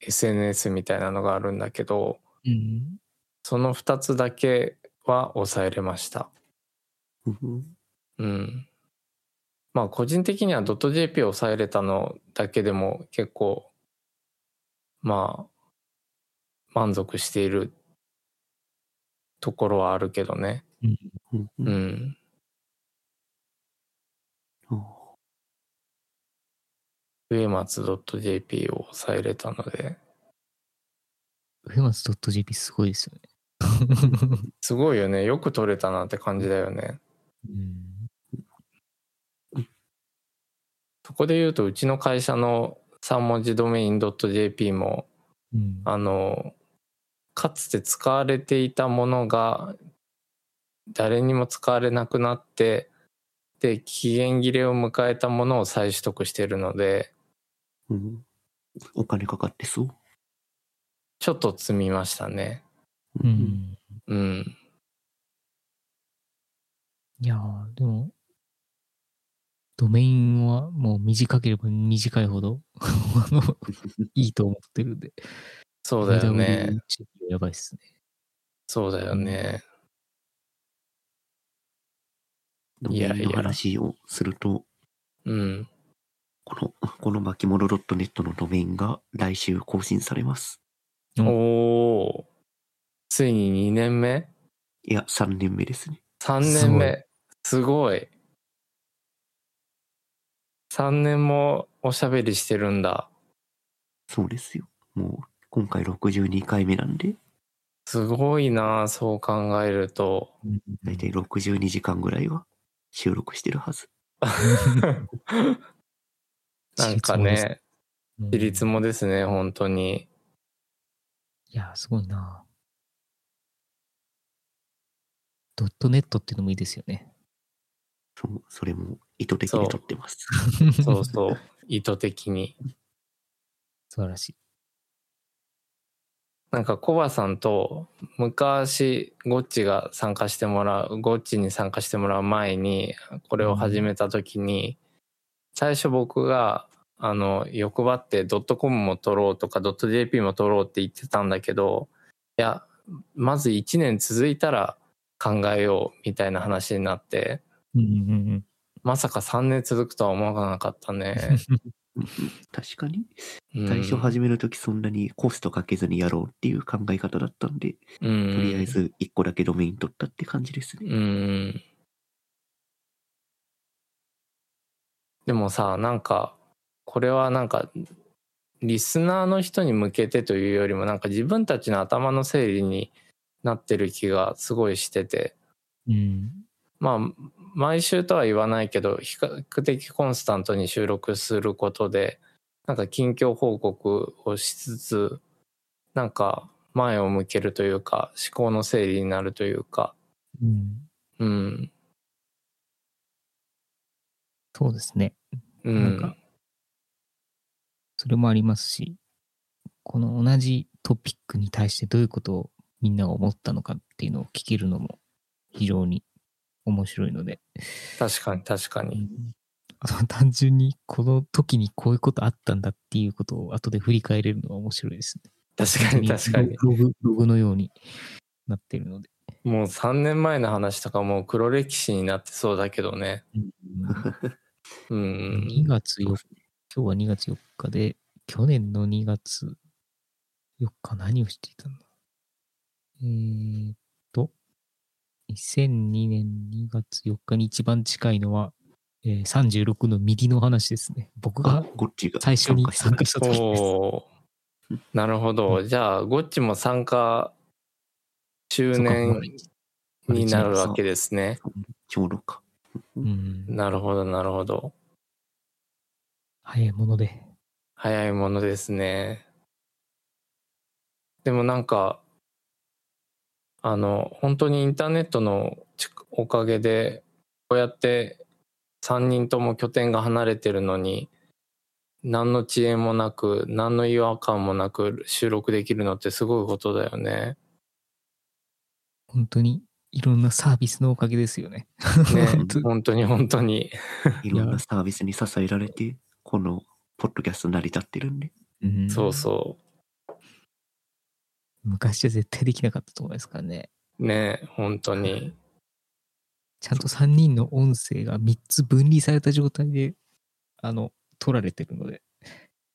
エスエヌエス みたいなのがあるんだけど、うん、そのふたつだけは抑えれました。うん。まあ個人的には .jp を抑えれたのだけでも結構まあ満足しているところはあるけどね。うん。うん上松 .jp を抑えれたので。上松 .jp すごいですよね。すごいよね。よく取れたなって感じだよね。うん、そこで言うとうちの会社のさん文字ドメイン .jp も、うん、あのかつて使われていたものが誰にも使われなくなってで期限切れを迎えたものを再取得しているので、うん、お金かかってそうちょっと積みましたね。うん、うん、いやでもドメインはもう短ければ短いほどあのいいと思ってるんで。そうだよね。やばいっすね。そうだよね。ドメインの話をすると、いやいやうん、このこの巻物 .net のドメインが来週更新されます。おお、ついににねんめ？いやさんねんめですね。さんねんめ、すごい。さんねんもおしゃべりしてるんだ。そうですよ。もう。今回ろくじゅうにかいめなんで。すごいなあ、そう考えると。だいたいろくじゅうにじかんぐらいは収録してるはず。なんかね、比率もですね、うん、本当に。いや、すごいなあ。ドットネットっていうのもいいですよね。そう、それも意図的に撮ってます。そうそう、意図的に。素晴らしい。なんかコバさんと昔ゴッチが参加してもらうゴッチに参加してもらう前にこれを始めた時に最初僕があの欲張ってドットコムも取ろうとかドット ジェーピー も取ろうって言ってたんだけどいやまずいちねん続いたら考えようみたいな話になってまさかさんねん続くとは思わなかったね。確かに最初始めるときそんなにコストかけずにやろうっていう考え方だったんで、うん、とりあえずいっこだけドメイン取ったって感じですね、うん、でもさなんかこれはなんかリスナーの人に向けてというよりもなんか自分たちの頭の整理になってる気がすごいしてて、うん、まあ毎週とは言わないけど比較的コンスタントに収録することでなんか近況報告をしつつなんか前を向けるというか思考の整理になるというか、うんうん、そうですね、うん、なんかそれもありますしこの同じトピックに対してどういうことをみんなが思ったのかっていうのを聞けるのも非常に面白いので確かに確かに、うん、単純にこの時にこういうことあったんだっていうことを後で振り返れるのは面白いですね。確かに確かにログ、ログのようになってるのでもうさんねんまえの話とかもう黒歴史になってそうだけどね、うんうん、にがつよっか今日はにがつよっかで去年のにがつよっか何をしていたんだえーにせんにねんにがつよっかに一番近いのは、えー、さんじゅうろくのミディの話ですね。僕が最初に参加した時です。おー、なるほど。じゃあゴッチも参加周年になるわけですね。ちょうどか。うん、なるほどなるほど。早いもので早いものですね。でもなんかあの本当にインターネットのおかげでこうやってさんにんとも拠点が離れてるのに何の遅延もなく何の違和感もなく収録できるのってすごいことだよね。本当にいろんなサービスのおかげですよね。ね本当に本当にいろんなサービスに支えられてこのポッドキャスト成り立ってるんで、うん、そうそう昔は絶対できなかったと思いますからね。ね本当にちゃんとさんにんの音声がみっつ分離された状態であの取られてるので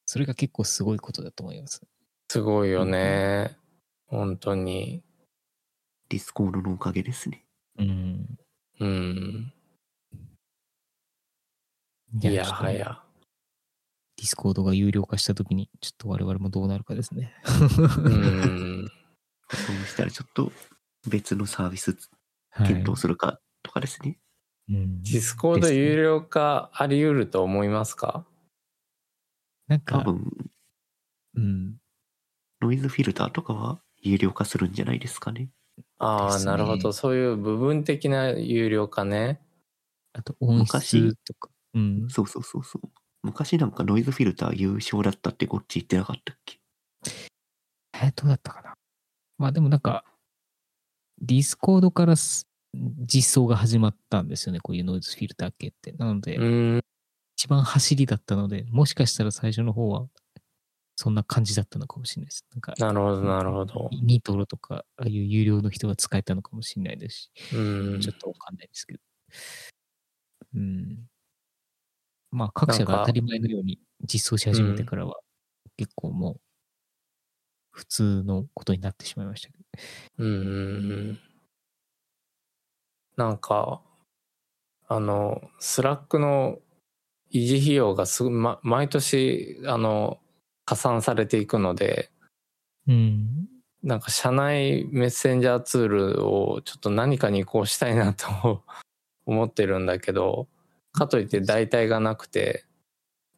それが結構すごいことだと思います。すごいよね、うん、本当にディスコードのおかげですね。うんうんいやいやはやディスコードが有料化したときにちょっと我々もどうなるかですね。うんそうしたらちょっと別のサービス検討するかとかですね、はいうん、ディスコード有料化あり得ると思いますか？なんか多分、うん、ノイズフィルターとかは有料化するんじゃないですかね。ああなるほどそういう部分的な有料化ね。あと音質とか、うん、そうそうそうそう昔なんかノイズフィルター優勝だったってこっち言ってなかったっけ？えー、どうだったかな。まあでもなんかディスコードから実装が始まったんですよねこういうノイズフィルター系ってなのでうん一番走りだったのでもしかしたら最初の方はそんな感じだったのかもしれないです。なんかなるほどなるほどニトロとかああいう有料の人が使えたのかもしれないですしうんちょっとわかんないですけどうんまあ、各社が当たり前のように実装し始めてからは結構もう普通のことになってしまいましたけど、うんうん、なんかあのスラックの維持費用がす、ま、毎年あの加算されていくので、うん、なんか社内メッセンジャーツールをちょっと何かに移行したいなと思ってるんだけどかといって代替がなくて、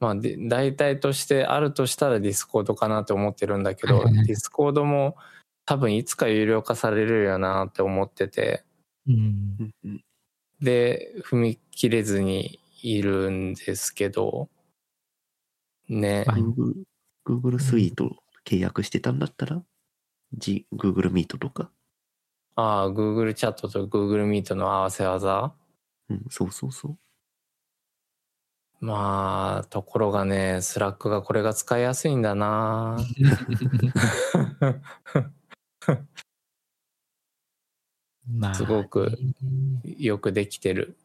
まあ、代替としてあるとしたらディスコードかなって思ってるんだけど、はいはいはい、ディスコードも多分いつか有料化されるよなって思ってて、うん、で踏み切れずにいるんですけどね。Google Suite 契約してたんだったら、G、Google Meet とかああ Google チャットと Google Meet の合わせ技、うん、そうそうそうまあところがねスラックがこれが使いやすいんだなまあすごくよくできてる。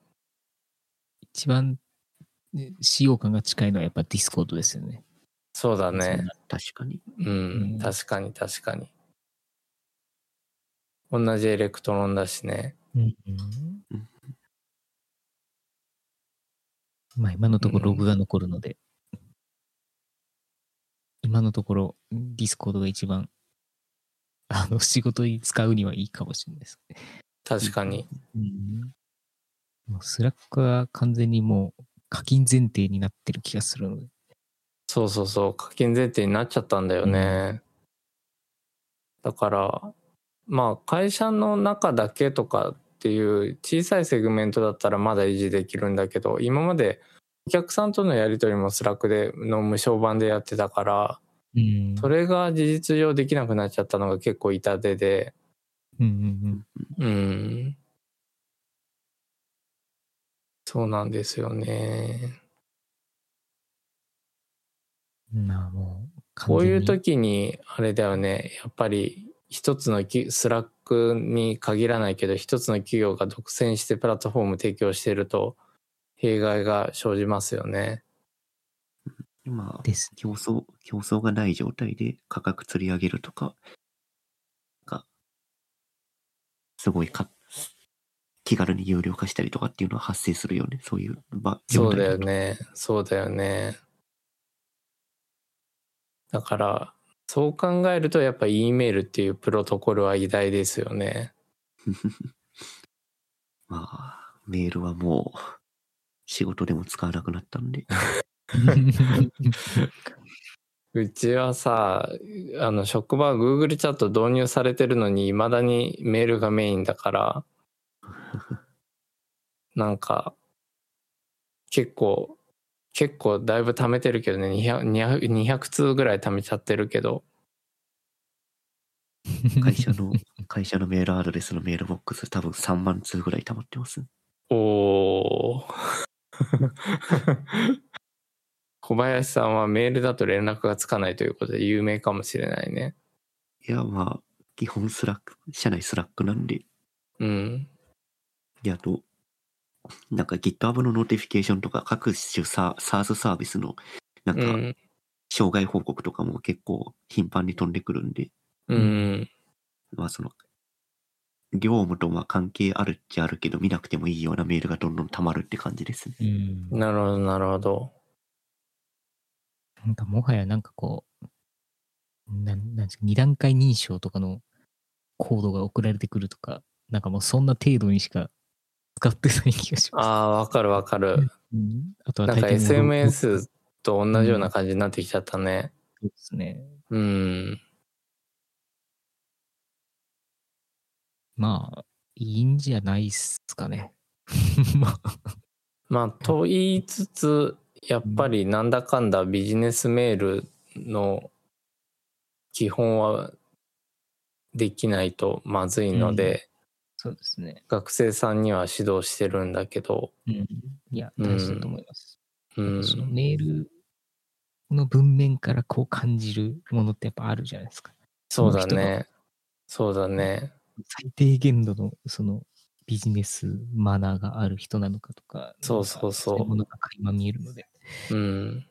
一番使用感が近いのはやっぱディスコードですよね。そうだね確かに、うんうん、確かに確かに同じエレクトロンだしね、うんうんまあ、今のところログが残るので、うん、今のところディスコードが一番あの仕事に使うにはいいかもしれないです。確かに、うん、もうスラックは完全にもう課金前提になってる気がするので。そうそうそう課金前提になっちゃったんだよね、うん、だからまあ会社の中だけとかっていう小さいセグメントだったらまだ維持できるんだけど今までお客さんとのやり取りもスラックでの無償版でやってたから、うん、それが事実上できなくなっちゃったのが結構痛手でうん、うんうん、そうなんですよね。まあもうこういう時にあれだよねやっぱり一つのスラックに限らないけど一つの企業が独占してプラットフォーム提供していると弊害が生じますよね。今競争競争がない状態で価格釣り上げるとかがすごいか気軽に有料化したりとかっていうのは発生するよね。そういう場そうだよねそうだよね。だからそう考えるとやっぱり E メールっていうプロトコルは偉大ですよね。まあメールはもう仕事でも使わなくなったんでうちはさ、あの職場は Google チャット導入されてるのにいまだにメールがメインだからなんか結構結構だいぶ貯めてるけどね、にひゃく、にひゃく通ぐらい貯めちゃってるけど会社の会社のメールアドレスのメールボックス多分さんまんつうぐらい溜まってます。おー小林さんはメールだと連絡がつかないということで有名かもしれないね。いやまあ基本スラック、社内スラックなんで。うん。であとなんか GitHub のノーティフィケーションとか各種 SaaS サービスのなんか、うん、障害報告とかも結構頻繁に飛んでくるんで。うん。まあその業務とまあ関係あるっちゃあるけど見なくてもいいようなメールがどんどん溜まるって感じですね。うん、なるほどなるほど。なんかもはやなんかこうなんなんですか、二段階認証とかのコードが送られてくるとかなんかもうそんな程度にしか使ってない気がします。ああわかるわかる。うん、あとはなんか エスエムエス と同じような感じになってきちゃったね。うん、そうですね。うん。まあいいんじゃないっすかねまあと言いつつやっぱりなんだかんだビジネスメールの基本はできないとまずいので、うん、そうですね、学生さんには指導してるんだけど、うん、いや大事だと思います、うん、そのメールの文面からこう感じるものってやっぱあるじゃないですか。そうだねそうだね。最低限度のそのビジネスマナーがある人なのかとか、そうそうそう、そういうものが垣間見えるので、うん、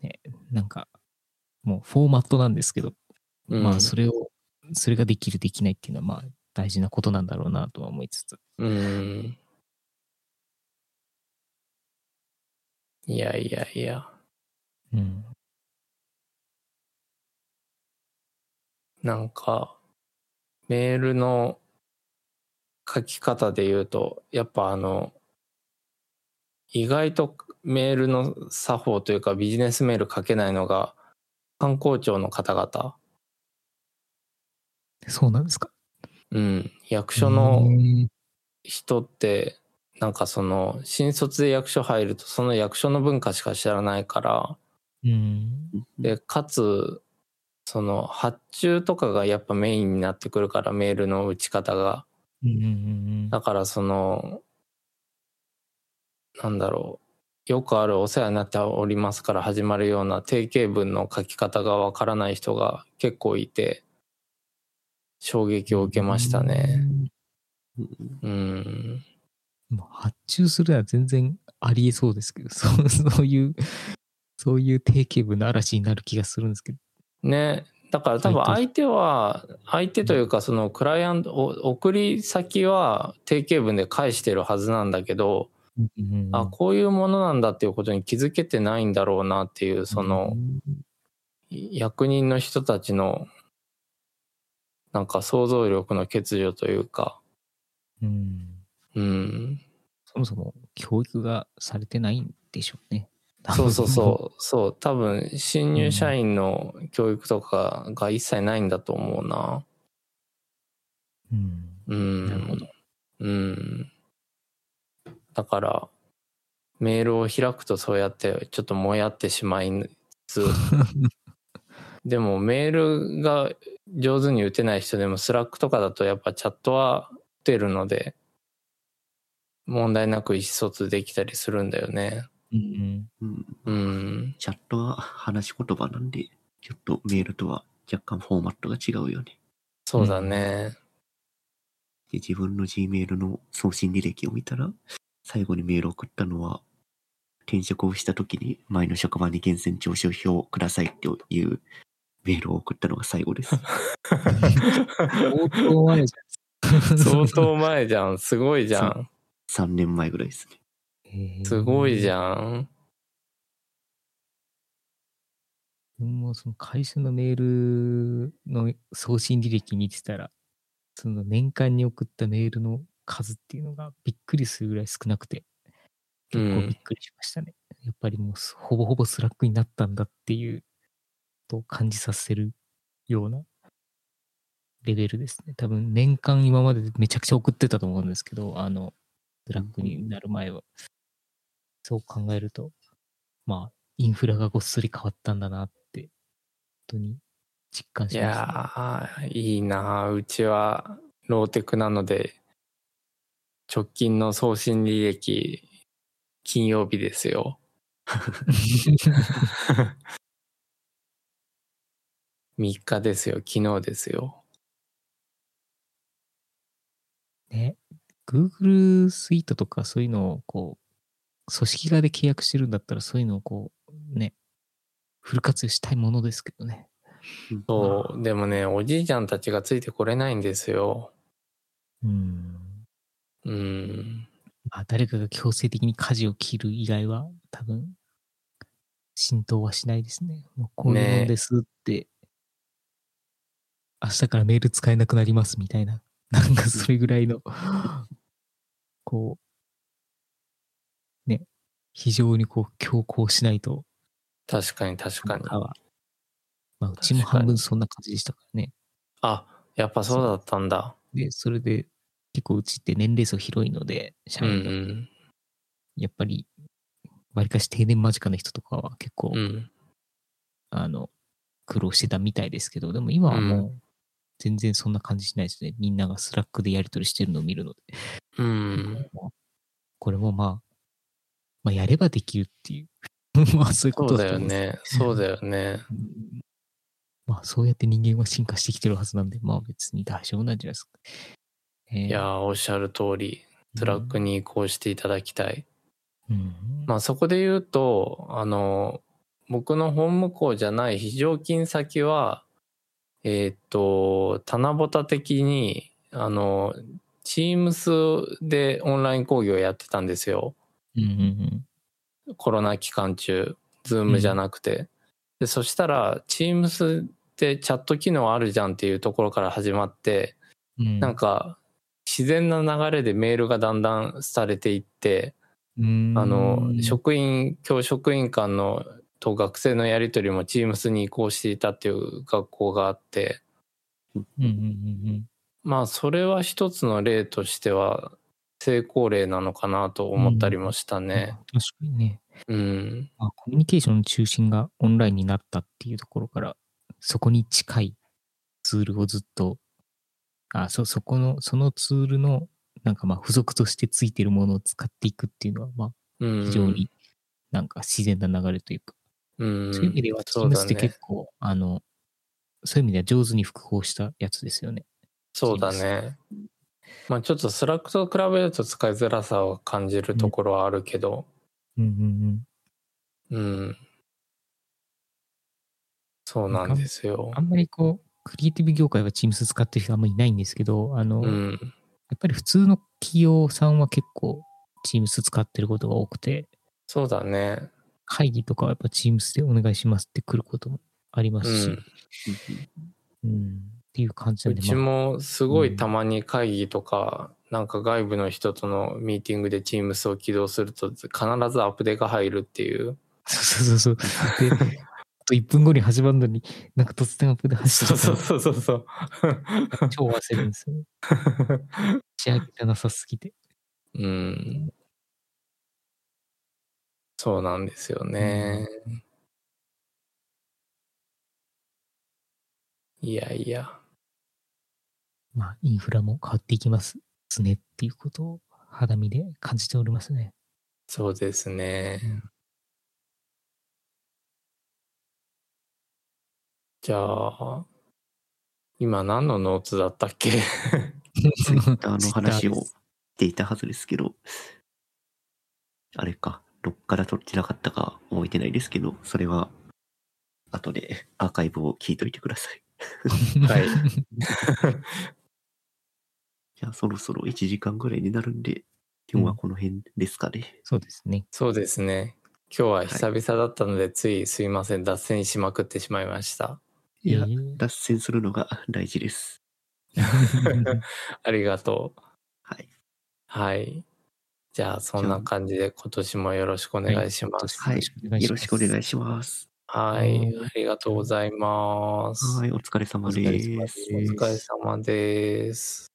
ね、なんかもうフォーマットなんですけど、うん、まあそれをそれができるできないっていうのはまあ大事なことなんだろうなとは思いつつ、うん、いやいやいや、うん、なんか。メールの書き方で言うと、やっぱあの、意外とメールの作法というかビジネスメール書けないのが官公庁の方々。そうなんですか？うん。役所の人って、なんかその、新卒で役所入るとその役所の文化しか知らないから、うん、で、かつ、その発注とかがやっぱメインになってくるからメールの打ち方が、うんうんうん、だからそのなんだろう、よくあるお世話になっておりますから始まるような定型文の書き方がわからない人が結構いて衝撃を受けましたね。うん、うん、もう発注するのは全然ありえそうですけど、そう、そういうそういう定型文の嵐になる気がするんですけどね。だから多分相手は相手というかそのクライアント、送り先は定型文で返してるはずなんだけど、あ、こういうものなんだっていうことに気づけてないんだろうなっていう、その役人の人たちのなんか想像力の欠如というか、うんうん、そもそも教育がされてないんでしょうね。そうそうそうそう、多分新入社員の教育とかが一切ないんだと思うな。うん、うん、なるほど。うん。だからメールを開くとそうやってちょっともやってしまいつつ、でもメールが上手に打てない人でもスラックとかだとやっぱチャットは打てるので問題なく意思疎通できたりするんだよね。うんうんうん、チャットは話し言葉なんでちょっとメールとは若干フォーマットが違うよね。そうだね、うん、自分の Gmail の送信履歴を見たら最後にメールを送ったのは転職をした時に前の職場に源泉徴収票をくださいっていうメールを送ったのが最後です相当前じゃん相当前じゃん、すごいじゃん。さんねんまえぐらいですね。すごいじゃん。もうその会社のメールの送信履歴見てたら、その年間に送ったメールの数っていうのがびっくりするぐらい少なくて、結構びっくりしましたね。うん、やっぱりもうほぼほぼスラックになったんだっていうことを感じさせるようなレベルですね。多分年間今までめちゃくちゃ送ってたと思うんですけど、あのスラックになる前は、うん、そう考えると、まあインフラがごっそり変わったんだなって本当に実感しました、ね。いやいいなあ。うちはローテクなので直近の送信履歴金曜日ですよ。みっかですよ。昨日ですよ。ね、Google Suite とかそういうのをこう組織側で契約してるんだったらそういうのをこうねフル活用したいものですけどね。そう、まあ、でもねおじいちゃんたちがついてこれないんですよ。うん。うん。まあ誰かが強制的に舵を切る以外は多分浸透はしないですね。もうこういうのですって、ね、明日からメール使えなくなりますみたいな。なんかそれぐらいのこうね非常にこう強行しないと。確かに確かに。まあうちも半分そんな感じでしたからね。あ、やっぱそうだったんだ。でそれで結構うちって年齢層広いので社員が、うんうん、やっぱりわりかし定年間近の人とかは結構、うん、あの苦労してたみたいですけど、でも今はもう、うん、全然そんな感じしないですね。みんながスラックでやり取りしてるのを見るので。うん。これもまあ、まあ、やればできるっていう。まあそういうことだと思うんですね。そうだよね。そうだよね。うん、まあそうやって人間は進化してきてるはずなんで、まあ別に大丈夫なんじゃないですか。えー、いやー、おっしゃる通り、スラックに移行していただきたい。うん、まあそこで言うと、あの、僕の本向こうじゃない非常勤先は、えっと、棚ぼた的に、あの、Teams でオンライン講義をやってたんですよ。うんうんうん、コロナ期間中、Zoom じゃなくて。うん、でそしたら、Teams でチャット機能あるじゃんっていうところから始まって、うん、なんか、自然な流れでメールがだんだんされていって、うん、あの、職員、教職員間のと学生のやり取りも Teams に移行していたっていう学校があって、うんうんうん、まあそれは一つの例としては成功例なのかなと思ったりもしたね。うん、確かにね、うんまあ。コミュニケーションの中心がオンラインになったっていうところから、そこに近いツールをずっと、あ、そ、そこの、そのツールのなんかまあ付属としてついてるものを使っていくっていうのは、まあ非常になんか自然な流れというか、うん、そういう意味では、Teams って結構、ね、あの、そういう意味では上手に複合したやつですよね。そうだね。まあちょっと Slack と比べると使いづらさを感じるところはあるけど。うんうんうん。うん。そうなんですよ。あんまりこう、クリエイティブ業界は Teams 使ってる人あんまりいないんですけど、あの、うん、やっぱり普通の企業さんは結構 Teams 使ってることが多くて。そうだね。会議とかはやっぱ Teams でお願いしますって来ることもありますし、うんうん、っていう感じなんで、うちもすごいたまに会議とか、うん、なんか外部の人とのミーティングで Teams を起動すると必ずアプデが入るっていう。そうそうそうそう。で、あといっぷんごに始まるのになんか突然アップデ走ってた。そうそうそうそう。超焦るんですよね。仕上げがなさすぎて。うん。そうなんですよね、うん、いやいやまあインフラも変わっていきますねっていうことを肌身で感じておりますね。そうですね、うん、じゃあ今何のノーツだったっけ。ツイッターの話をしていたはずですけどあれかどっから撮ってなかったか覚えてないですけど、それは後でアーカイブを聞いといてください。はい。じゃあそろそろいちじかんぐらいになるんで、今日はこの辺ですかね。うん、そうですね。そうですね。今日は久々だったので、はい、ついすいません、脱線しまくってしまいました。いや、えー、脱線するのが大事です。ありがとう。はい。はい。じゃあそんな感じで今年もよろしくお願いします。はい、はい、よろしくお願いします。はい、ありがとうございます。はい、お疲れ様です。お疲れ様です。